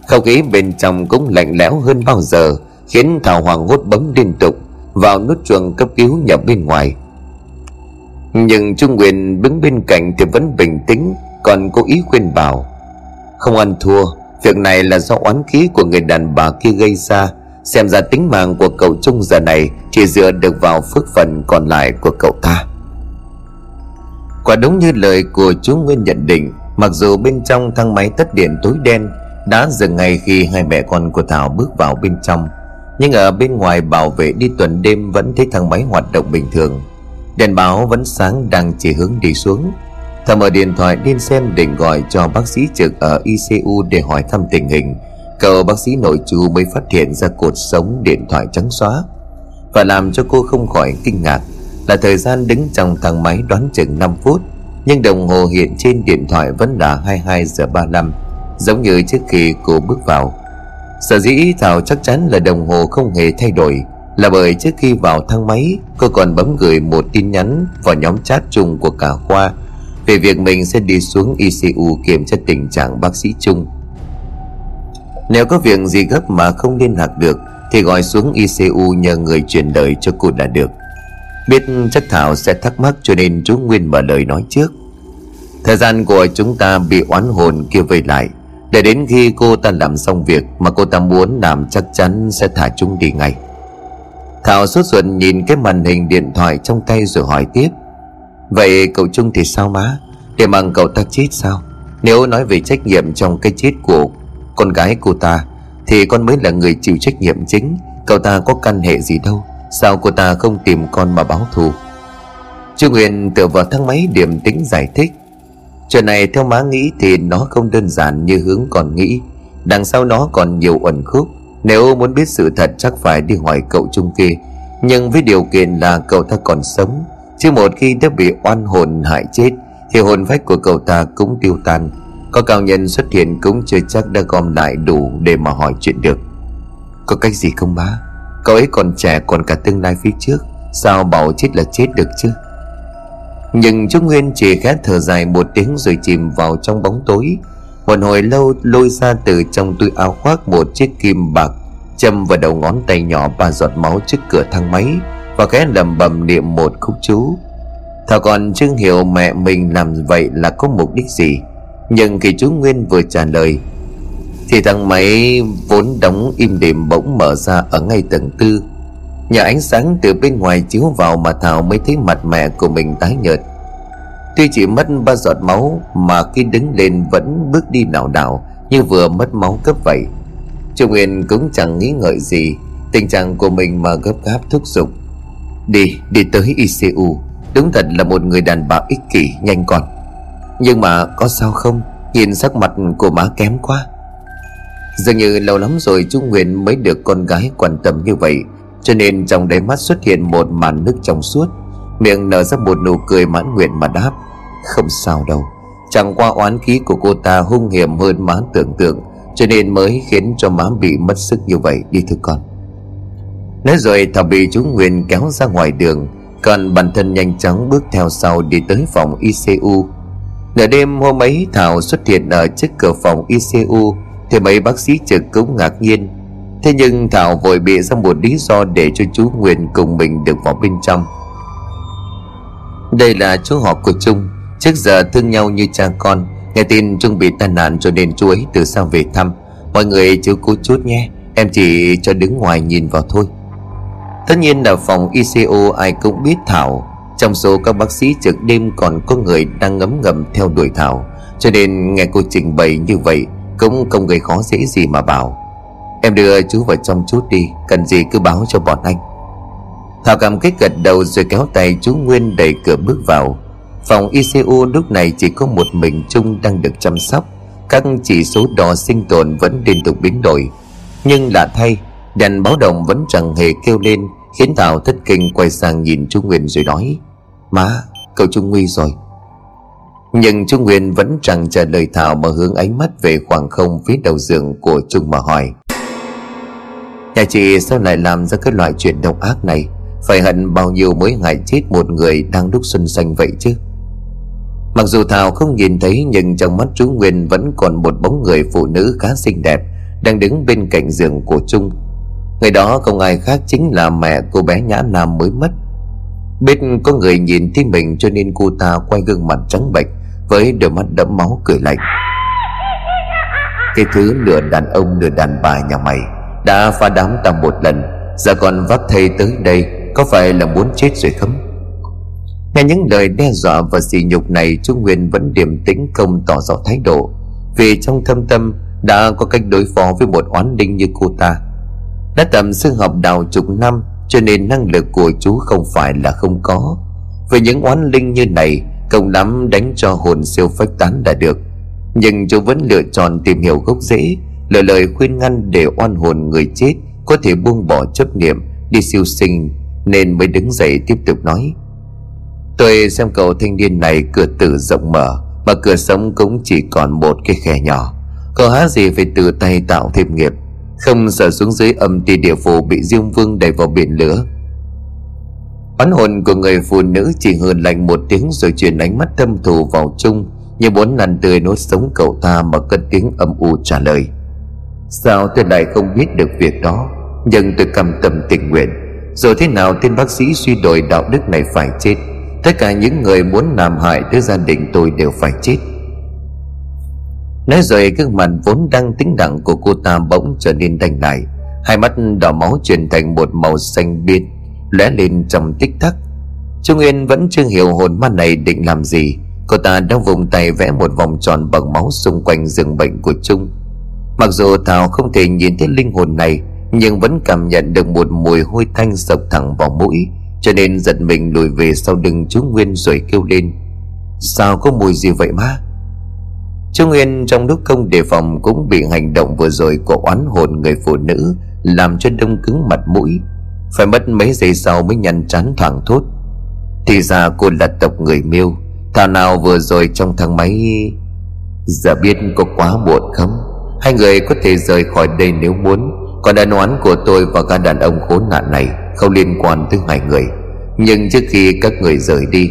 Không khí bên trong cũng lạnh lẽo hơn bao giờ, khiến Thảo hoảng hốt bấm liên tục vào nút chuông cấp cứu nhà bên ngoài. Nhưng chú Nguyên đứng bên cạnh thì vẫn bình tĩnh, còn cố ý khuyên bảo: không ăn thua, việc này là do oán khí của người đàn bà kia gây ra. Xem ra tính mạng của cậu Trung giờ này chỉ dựa được vào phước phần còn lại của cậu ta. Quả đúng như lời của chú Nguyên nhận định, mặc dù bên trong thang máy tắt điện tối đen đã dừng ngay khi hai mẹ con của Thảo bước vào bên trong, nhưng ở bên ngoài bảo vệ đi tuần đêm vẫn thấy thang máy hoạt động bình thường. Đèn báo vẫn sáng đang chỉ hướng đi xuống. Thảo mở điện thoại điên xem định gọi cho bác sĩ trực ở ICU để hỏi thăm tình hình. Cậu bác sĩ nội trú mới phát hiện ra cột sống điện thoại trắng xóa, và làm cho cô không khỏi kinh ngạc là thời gian đứng trong thang máy đoán chừng 5 phút, nhưng đồng hồ hiện trên điện thoại vẫn là 22:35, giống như trước khi cô bước vào. Sở dĩ Thảo chắc chắn là đồng hồ không hề thay đổi là bởi trước khi vào thang máy cô còn bấm gửi một tin nhắn vào nhóm chat chung của cả khoa về việc mình sẽ đi xuống ICU kiểm tra tình trạng bác sĩ Trung. Nếu có việc gì gấp mà không liên lạc được thì gọi xuống ICU nhờ người truyền lời cho cô đã được. Biết chắc Thảo sẽ thắc mắc, cho nên chú Nguyên mở lời nói trước. Thời gian của chúng ta bị oán hồn kia vây lại, để đến khi cô ta làm xong việc mà cô ta muốn làm chắc chắn sẽ thả chúng đi ngay. Thảo sốt ruột nhìn cái màn hình điện thoại trong tay rồi hỏi tiếp: vậy cậu Trung thì sao má? Để mang cậu ta chết sao? Nếu nói về trách nhiệm trong cái chết của con gái cô ta thì con mới là người chịu trách nhiệm chính. Cậu ta có căn hệ gì đâu, sao cô ta không tìm con mà báo thù? Chú Nguyên tựa vào thang máy điềm tĩnh giải thích: chuyện này theo má nghĩ thì nó không đơn giản như hướng con nghĩ, đằng sau nó còn nhiều uẩn khúc. Nếu muốn biết sự thật chắc phải đi hỏi cậu Trung kia, nhưng với điều kiện là cậu ta còn sống. Chứ một khi đã bị oan hồn hại chết thì hồn phách của cậu ta cũng tiêu tan, có cao nhân xuất hiện cũng chưa chắc đã gom lại đủ để mà hỏi chuyện được. Có cách gì không má? Cậu ấy còn trẻ, còn cả tương lai phía trước, sao bảo chết là chết được chứ? Nhưng chú Nguyên chỉ khẽ thở dài một tiếng rồi chìm vào trong bóng tối. Một hồi lâu lôi ra từ trong túi áo khoác một chiếc kim bạc, châm vào đầu ngón tay nhỏ 3 giọt máu trước cửa thang máy và khẽ lẩm bẩm niệm một khúc chú. Thảo còn chưa hiểu mẹ mình làm vậy là có mục đích gì, nhưng khi chú Nguyên vừa trả lời thì thang máy vốn đóng im đềm bỗng mở ra ở ngay tầng 4. Nhờ ánh sáng từ bên ngoài chiếu vào mà Thảo mới thấy mặt mẹ của mình tái nhợt. Tuy chỉ mất 3 giọt máu mà khi đứng lên vẫn bước đi lảo đảo như vừa mất máu cấp vậy. Trung Nguyên cũng chẳng nghĩ ngợi gì tình trạng của mình mà gấp gáp thúc giục: Đi tới ICU. Đúng thật là một người đàn bà ích kỷ. Nhanh còn. Nhưng mà có sao không? Nhìn sắc mặt của má kém quá. Dường như lâu lắm rồi Trung Nguyên mới được con gái quan tâm như vậy, cho nên trong đáy mắt xuất hiện một màn nước trong suốt, miệng nở ra một nụ cười mãn nguyện mà đáp: Không sao đâu. Chẳng qua oán khí của cô ta hung hiểm hơn má tưởng tượng, cho nên mới khiến cho má bị mất sức như vậy. Đi thưa con. Nói rồi Thảo bị Trung Nguyên kéo ra ngoài đường, còn bản thân nhanh chóng bước theo sau đi tới phòng ICU. Nửa đêm hôm ấy Thảo xuất hiện ở trước cửa phòng ICU thì mấy bác sĩ trực cũng ngạc nhiên. Thế nhưng Thảo vội bịa ra một lý do để cho chú Nguyên cùng mình được vào bên trong. Đây là chú họ của Trung, trước giờ thương nhau như cha con. Nghe tin Trung bị tai nạn cho nên chú ấy từ xa về thăm. Mọi người chú cố chút nhé, em chỉ cho đứng ngoài nhìn vào thôi. Tất nhiên là phòng ICU ai cũng biết Thảo. Trong số các bác sĩ trực đêm còn có người đang ngấm ngầm theo đuổi Thảo, cho nên nghe cô trình bày như vậy cũng không gây khó dễ gì mà bảo: Em đưa chú vào trong chút đi, cần gì cứ báo cho bọn anh. Thảo cảm kích gật đầu rồi kéo tay chú Nguyên đẩy cửa bước vào. Phòng ICU lúc này chỉ có một mình Trung đang được chăm sóc. Các chỉ số đo sinh tồn vẫn liên tục biến đổi, nhưng lạ thay đèn báo động vẫn chẳng hề kêu lên, khiến Thảo thất kinh quay sang nhìn chú Nguyên rồi nói: Má, cậu Trung nguy rồi. Nhưng chú Nguyên vẫn chẳng trả lời Thảo mà hướng ánh mắt về khoảng không phía đầu giường của Trung mà hỏi: Nhà chị sao lại làm ra cái loại chuyện độc ác này? Phải hận bao nhiêu mới hại chết một người đang đúc xuân xanh vậy chứ? Mặc dù Thảo không nhìn thấy, nhưng trong mắt chú Nguyên vẫn còn một bóng người phụ nữ khá xinh đẹp đang đứng bên cạnh giường của Trung. Người đó không ai khác chính là mẹ cô bé Nhã Nam mới mất. Biết có người nhìn thấy mình cho nên cô ta quay gương mặt trắng bệch với đôi mắt đẫm máu cười lạnh: Cái thứ nửa đàn ông nửa đàn bà nhà mày đã phá đám ta một lần, giờ còn vác thầy tới đây, có phải là muốn chết rồi không? Nghe những lời đe dọa và sỉ nhục này, Trung Nguyên vẫn điềm tĩnh không tỏ rõ thái độ, vì trong thâm tâm đã có cách đối phó với một oán linh như cô ta. Đã tầm xương học đạo chục năm, cho nên năng lực của chú không phải là không có. Với những oán linh như này, công lắm đánh cho hồn siêu phách tán đã được, nhưng chú vẫn lựa chọn tìm hiểu gốc rễ, lời khuyên ngăn để oan hồn người chết có thể buông bỏ chấp niệm đi siêu sinh, nên mới đứng dậy tiếp tục nói: Tôi xem cậu thanh niên này cửa tử rộng mở, mà cửa sống cũng chỉ còn một cái khe nhỏ. Cậu há gì phải tự tay tạo thêm nghiệp, không sợ xuống dưới âm ti địa phủ bị Diêm Vương đẩy vào biển lửa. Oán hồn của người phụ nữ chỉ hừ lạnh một tiếng rồi chuyển ánh mắt thâm thù vào Trung, như muốn ăn tươi nuốt sống cậu ta, mà cất tiếng âm u trả lời: Sao tôi lại không biết được việc đó, nhưng tôi cam tâm tình nguyện. Rồi thế nào tên bác sĩ suy đồi đạo đức này phải chết, tất cả những người muốn làm hại tới gia đình tôi đều phải chết. Nói rồi gương mặt vốn đang tĩnh lặng của cô ta bỗng trở nên đanh lại, hai mắt đỏ máu chuyển thành một màu xanh biếc lóe lên trong tích tắc. Trung Nguyên vẫn chưa hiểu hồn ma này định làm gì. Cô ta đang vùng tay vẽ một vòng tròn bằng máu xung quanh giường bệnh của Trung. Mặc dù Thảo không thể nhìn thấy linh hồn này, nhưng vẫn cảm nhận được một mùi hôi tanh sộc thẳng vào mũi, cho nên giật mình lùi về sau lưng chú Nguyên rồi kêu lên: Sao có mùi gì vậy má? Chú Nguyên trong lúc không đề phòng cũng bị hành động vừa rồi của oán hồn người phụ nữ làm cho đông cứng mặt mũi, phải mất mấy giây sau mới nhăn trán thoảng thốt: Thì ra cô là tộc người Miêu, thảo nào vừa rồi trong thang máy. Giờ biết có quá muộn không? Hai người có thể rời khỏi đây nếu muốn, còn ân oán của tôi và các đàn ông khốn nạn này không liên quan tới hai người. Nhưng trước khi các người rời đi,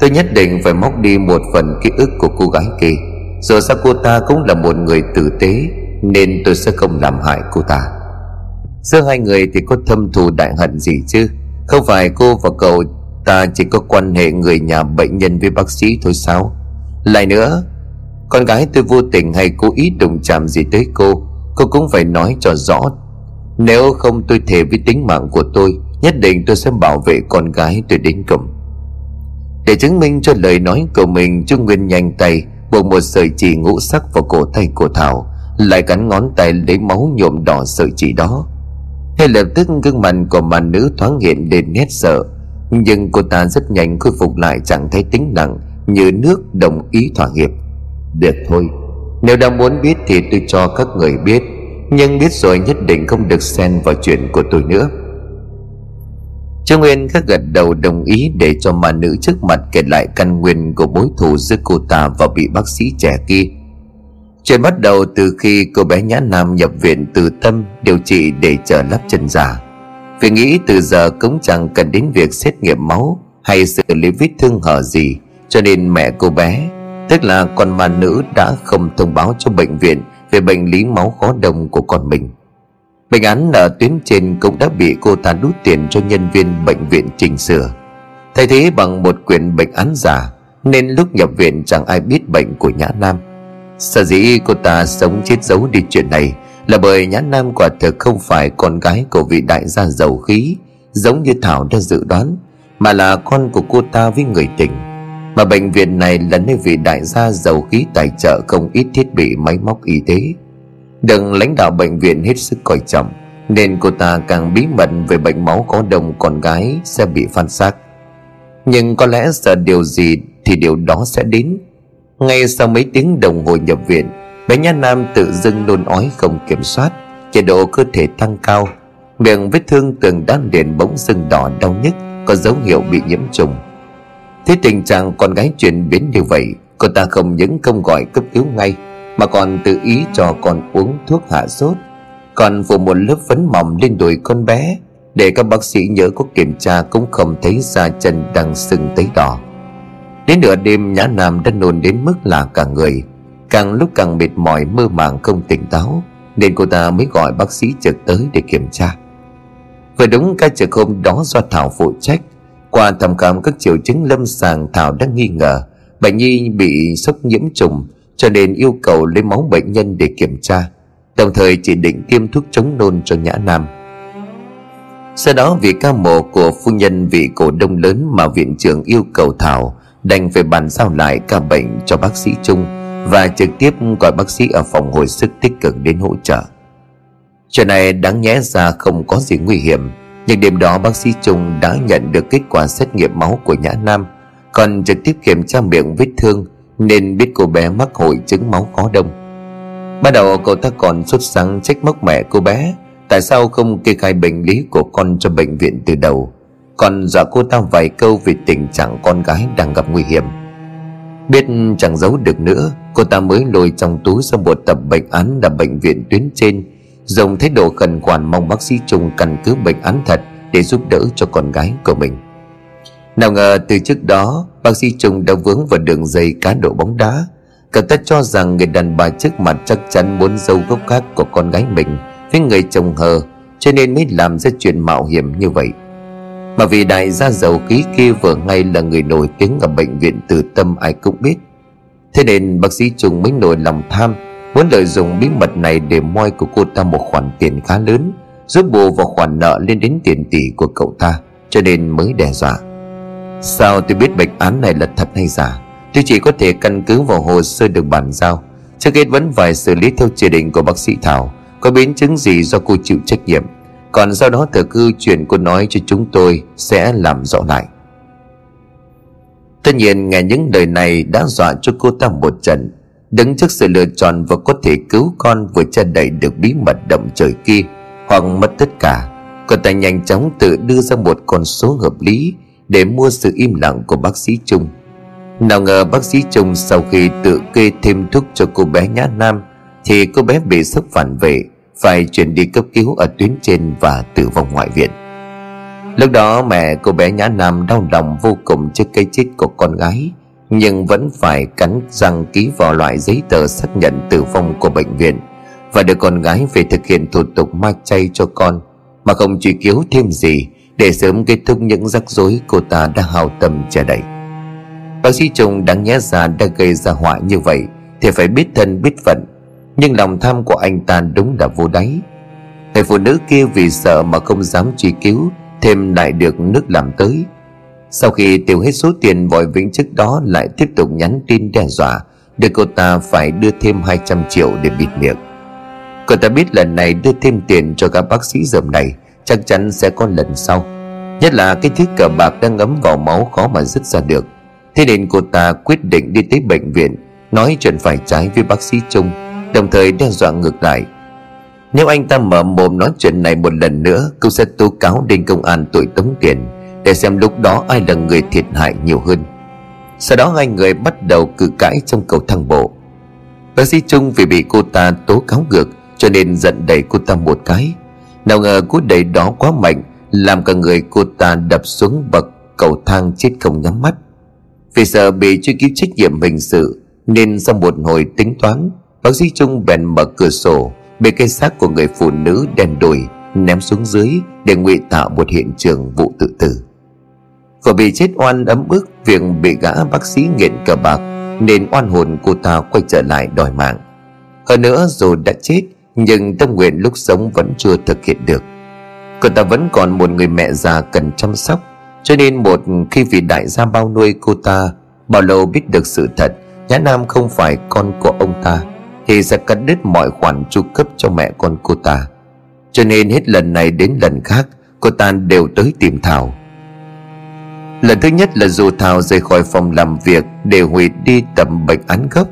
tôi nhất định phải móc đi một phần ký ức của cô gái kia. Dù sao cô ta cũng là một người tử tế, nên tôi sẽ không làm hại cô ta. Giữa hai người thì có thâm thù đại hận gì chứ? Không phải cô và cậu ta chỉ có quan hệ người nhà bệnh nhân với bác sĩ thôi sao? Lại nữa, con gái tôi vô tình hay cố ý đụng chạm gì tới cô cũng phải nói cho rõ. Nếu không tôi thề với tính mạng của tôi, nhất định tôi sẽ bảo vệ con gái tôi đến cùng. Để chứng minh cho lời nói của mình, Trung Nguyên nhanh tay buộc một sợi chỉ ngũ sắc vào cổ tay của Thảo, lại cắn ngón tay lấy máu nhuộm đỏ sợi chỉ đó. Ngay lập tức gương mặt của bà nữ thoáng hiện lên nét sợ, nhưng cô ta rất nhanh khôi phục lại trạng thái tĩnh lặng như nước, đồng ý thỏa hiệp. Được thôi, nếu đã muốn biết thì tôi cho các người biết, nhưng biết rồi nhất định không được xen vào chuyện của tôi nữa. Trung Nguyên khẽ gật đầu đồng ý để cho mà nữ trước mặt kể lại căn nguyên của mối thù giữa cô ta và vị bác sĩ trẻ kia. Chuyện bắt đầu từ khi cô bé Nhã Nam nhập viện Từ Tâm điều trị để chờ lắp chân giả. Vì nghĩ từ giờ cũng chẳng cần đến việc xét nghiệm máu hay xử lý vết thương hở gì, cho nên mẹ cô bé, tức là con ma nữ, đã không thông báo cho bệnh viện về bệnh lý máu khó đông của con mình. Bệnh án ở tuyến trên cũng đã bị cô ta đút tiền cho nhân viên bệnh viện chỉnh sửa, thay thế bằng một quyển bệnh án giả, nên lúc nhập viện chẳng ai biết bệnh của Nhã Nam. Sở dĩ cô ta sống chết giấu đi chuyện này là bởi Nhã Nam quả thực không phải con gái của vị đại gia giàu khí giống như Thảo đã dự đoán, mà là con của cô ta với người tình. Mà bệnh viện này là nơi vị đại gia giàu khí tài trợ không ít thiết bị máy móc y tế, đừng lãnh đạo bệnh viện hết sức coi trọng, nên cô ta càng bí mật về bệnh máu có đồng con gái sẽ bị phán xác. Nhưng có lẽ sợ điều gì thì điều đó sẽ đến. Ngay sau mấy tiếng đồng hồ nhập viện, bé Nhã Nam tự dưng nôn ói không kiểm soát, nhiệt độ cơ thể tăng cao, miệng vết thương từng đan liền bỗng dưng đỏ đau nhức, có dấu hiệu bị nhiễm trùng. Thế tình trạng con gái chuyển biến như vậy, cô ta không những không gọi cấp cứu ngay mà còn tự ý cho con uống thuốc hạ sốt, còn phủ một lớp phấn mỏng lên đùi con bé để các bác sĩ nhớ có kiểm tra cũng không thấy da chân đang sưng tấy đỏ. Đến nửa đêm, Nhã Nam đã nôn đến mức là cả người càng lúc càng mệt mỏi, mơ màng không tỉnh táo, nên cô ta mới gọi bác sĩ trực tới để kiểm tra. Vừa đúng ca trực hôm đó do Thảo phụ trách. Qua thăm khám các triệu chứng lâm sàng, Thảo đã nghi ngờ bệnh nhi bị sốc nhiễm trùng, cho nên yêu cầu lấy máu bệnh nhân để kiểm tra, đồng thời chỉ định tiêm thuốc chống nôn cho Nhã Nam. Sau đó vì ca mổ của phu nhân vị cổ đông lớn mà viện trưởng yêu cầu, Thảo đành phải bàn giao lại ca bệnh cho bác sĩ Trung và trực tiếp gọi bác sĩ ở phòng hồi sức tích cực đến hỗ trợ. Chuyện này đáng nhẽ ra không có gì nguy hiểm, nhưng đêm đó bác sĩ Trung đã nhận được kết quả xét nghiệm máu của Nhã Nam, còn trực tiếp kiểm tra miệng vết thương nên biết cô bé mắc hội chứng máu khó đông. Ban đầu cậu ta còn sốt sắng trách móc mẹ cô bé tại sao không kê khai bệnh lý của con cho bệnh viện từ đầu, còn dọa cô ta vài câu về tình trạng con gái đang gặp nguy hiểm. Biết chẳng giấu được nữa, cô ta mới lôi trong túi ra một tập bệnh án là bệnh viện tuyến trên, dùng thái độ khẩn khoản mong bác sĩ Trung căn cứ bệnh án thật để giúp đỡ cho con gái của mình. Nào ngờ từ trước đó bác sĩ Trung đã vướng vào đường dây cá độ bóng đá. Cậu ta cho rằng người đàn bà trước mặt chắc chắn muốn giấu gốc gác của con gái mình với người chồng hờ, cho nên mới làm ra chuyện mạo hiểm như vậy. Mà vì đại gia giàu khí kia vừa ngay là người nổi tiếng ở bệnh viện Từ Tâm ai cũng biết, thế nên bác sĩ Trung mới nổi lòng tham, muốn lợi dụng bí mật này để moi của cô ta một khoản tiền khá lớn, giúp bù vào khoản nợ lên đến tiền tỷ của cậu ta, cho nên mới đe dọa. Sao tôi biết bệnh án này là thật hay giả? Tôi chỉ có thể căn cứ vào hồ sơ được bàn giao, trước hết vẫn phải xử lý theo chỉ định của bác sĩ Thảo, có biến chứng gì do cô chịu trách nhiệm, còn sau đó thực hư chuyện cô nói cho chúng tôi sẽ làm rõ lại. Tất nhiên nghe những lời này đã dọa cho cô ta một trận, đứng trước sự lựa chọn vừa có thể cứu con, vừa che đậy được bí mật động trời kia, hoặc mất tất cả. Cô ta nhanh chóng tự đưa ra một con số hợp lý để mua sự im lặng của bác sĩ Trung. Nào ngờ bác sĩ Trung sau khi tự kê thêm thuốc cho cô bé Nhã Nam thì cô bé bị sốc phản vệ, phải chuyển đi cấp cứu ở tuyến trên và tử vong ngoại viện. Lúc đó mẹ cô bé Nhã Nam đau lòng vô cùng trước cái chết của con gái, nhưng vẫn phải cắn răng ký vào loại giấy tờ xác nhận tử vong của bệnh viện và đưa con gái về thực hiện thủ tục ma chay cho con, mà không truy cứu thêm gì để sớm kết thúc những rắc rối cô ta đã hào tâm che đậy. Bác sĩ Trung đáng nhẽ ra đã gây ra họa như vậy thì phải biết thân biết phận, nhưng lòng tham của anh ta đúng là vô đáy. Người phụ nữ kia vì sợ mà không dám truy cứu thêm, lại được nước làm tới. Sau khi tiêu hết số tiền vội vĩnh trước đó, lại tiếp tục nhắn tin đe dọa để cô ta phải đưa thêm 200 triệu để bịt miệng. Cô ta biết lần này đưa thêm tiền cho các bác sĩ dởm này chắc chắn sẽ có lần sau, nhất là cái thứ cờ bạc đang ngấm vào máu khó mà dứt ra được. Thế nên cô ta quyết định đi tới bệnh viện nói chuyện phải trái với bác sĩ Trung, đồng thời đe dọa ngược lại, nếu anh ta mở mồm nói chuyện này một lần nữa, cô sẽ tố cáo đến công an tội tống tiền để xem lúc đó ai là người thiệt hại nhiều hơn. Sau đó hai người bắt đầu cự cãi trong cầu thang bộ. Bác sĩ Trung vì bị cô ta tố cáo ngược cho nên giận đẩy cô ta một cái, nào ngờ cú đẩy đó quá mạnh làm cả người cô ta đập xuống bậc cầu thang chết không nhắm mắt. Vì sợ bị truy cứu trách nhiệm hình sự nên sau một hồi tính toán, bác sĩ Trung bèn mở cửa sổ bê cái xác của người phụ nữ đen đùi ném xuống dưới để ngụy tạo một hiện trường vụ tự tử. Vừa bị chết oan ấm ức việc bị gã bác sĩ nghiện cờ bạc nên oan hồn cô ta quay trở lại đòi mạng. Hơn nữa dù đã chết nhưng tâm nguyện lúc sống vẫn chưa thực hiện được. Cô ta vẫn còn một người mẹ già cần chăm sóc, cho nên một khi vì đại gia bao nuôi cô ta, bao lâu biết được sự thật Nhã Nam không phải con của ông ta thì sẽ cắt đứt mọi khoản chu cấp cho mẹ con cô ta. Cho nên hết lần này đến lần khác cô ta đều tới tìm Thảo. Lần thứ nhất là dù Thảo rời khỏi phòng làm việc để hủy đi tập bệnh án gốc.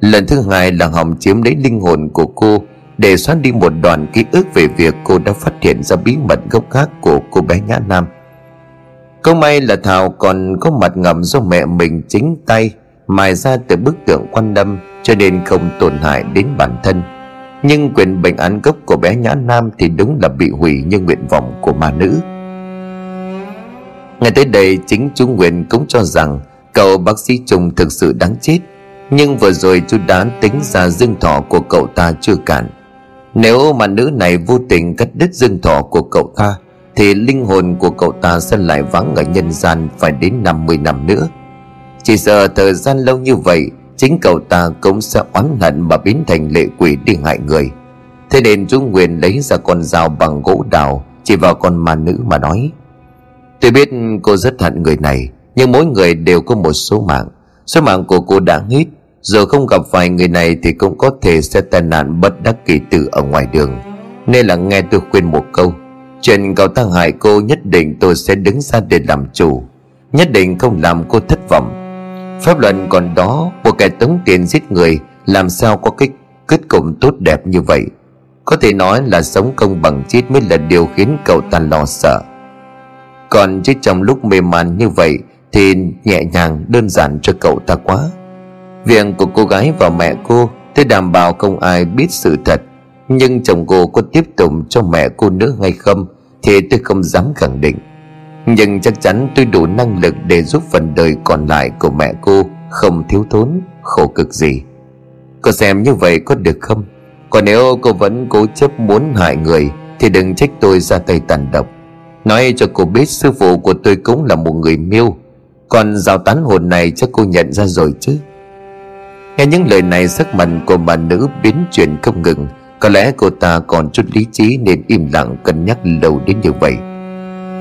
Lần thứ hai là hòng chiếm lấy linh hồn của cô để xóa đi một đoạn ký ức về việc cô đã phát hiện ra bí mật gốc gác của cô bé Nhã Nam. Câu may là Thảo còn có mặt ngầm do mẹ mình chính tay mài ra từ bức tượng Quan Âm cho nên không tổn hại đến bản thân, nhưng quyền bệnh án gốc của bé Nhã Nam thì đúng là bị hủy như nguyện vọng của ma nữ. Ngay tới đây chính Trung Nguyên cũng cho rằng cậu bác sĩ Trung thực sự đáng chết, nhưng vừa rồi chú đã tính ra dương thọ của cậu ta chưa cạn. Nếu mà nữ này vô tình cắt đứt dương thọ của cậu ta thì linh hồn của cậu ta sẽ lại vắng ở nhân gian phải đến 50 năm nữa. Chỉ sợ thời gian lâu như vậy chính cậu ta cũng sẽ oán hận mà biến thành lệ quỷ đi hại người. Thế nên Trung Nguyên lấy ra con dao bằng gỗ đào chỉ vào con ma nữ mà nói: "Tôi biết cô rất hận người này, nhưng mỗi người đều có một số mạng của cô đã hết. Giờ không gặp phải người này thì cũng có thể sẽ tai nạn bất đắc kỳ tử ở ngoài đường, nên là nghe tôi khuyên một câu, chuyện cậu ta hại cô nhất định tôi sẽ đứng ra để làm chủ, nhất định không làm cô thất vọng. Pháp luật còn đó, một kẻ tống tiền giết người làm sao có cái kết cục tốt đẹp như vậy. Có thể nói là sống công bằng chết mới là điều khiến cậu ta lo sợ. Còn chứ trong lúc mê man như vậy thì nhẹ nhàng đơn giản cho cậu ta quá. Việc của cô gái và mẹ cô tôi đảm bảo không ai biết sự thật, nhưng chồng cô có tiếp tục cho mẹ cô nữa hay không thì tôi không dám khẳng định, nhưng chắc chắn tôi đủ năng lực để giúp phần đời còn lại của mẹ cô không thiếu thốn khổ cực gì. Cô xem như vậy có được không? Còn nếu cô vẫn cố chấp muốn hại người thì đừng trách tôi ra tay tàn độc. Nói cho cô biết sư phụ của tôi cũng là một người miêu. Còn rào tán hồn này chắc cô nhận ra rồi chứ?" Nghe những lời này sắc mặt của bà nữ biến chuyển không ngừng. Có lẽ cô ta còn chút lý trí nên im lặng cân nhắc lâu đến như vậy.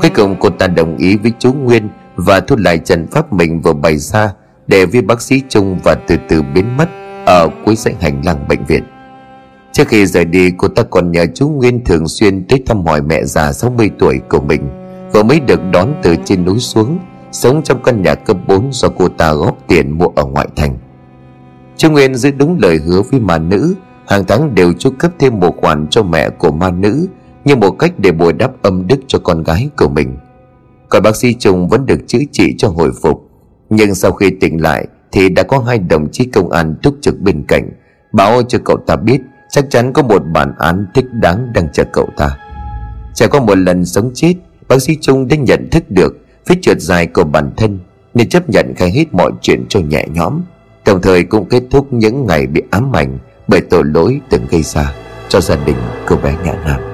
Cuối cùng cô ta đồng ý với chú Nguyên và thu lại trận pháp mình vừa bày ra để với bác sĩ Trung và từ từ biến mất ở cuối dãy hành lang bệnh viện. Trước khi rời đi, cô ta còn nhờ chú Nguyên thường xuyên tới thăm hỏi mẹ già 60 tuổi của mình vừa mới được đón từ trên núi xuống, sống trong căn nhà cấp 4 do cô ta góp tiền mua ở ngoại thành. Chú Nguyên giữ đúng lời hứa với ma nữ, hàng tháng đều chu cấp thêm một khoản cho mẹ của ma nữ như một cách để bồi đắp âm đức cho con gái của mình. Còn bác sĩ Trung vẫn được chữa trị cho hồi phục, nhưng sau khi tỉnh lại thì đã có hai đồng chí công an túc trực bên cạnh báo cho cậu ta biết chắc chắn có một bản án thích đáng đang chờ cậu ta. Trải qua một lần sống chết, bác sĩ Trung đã nhận thức được vết trượt dài của bản thân nên chấp nhận khai hết mọi chuyện cho nhẹ nhõm, đồng thời cũng kết thúc những ngày bị ám ảnh bởi tội lỗi từng gây ra cho gia đình cô bé Nhã Nam.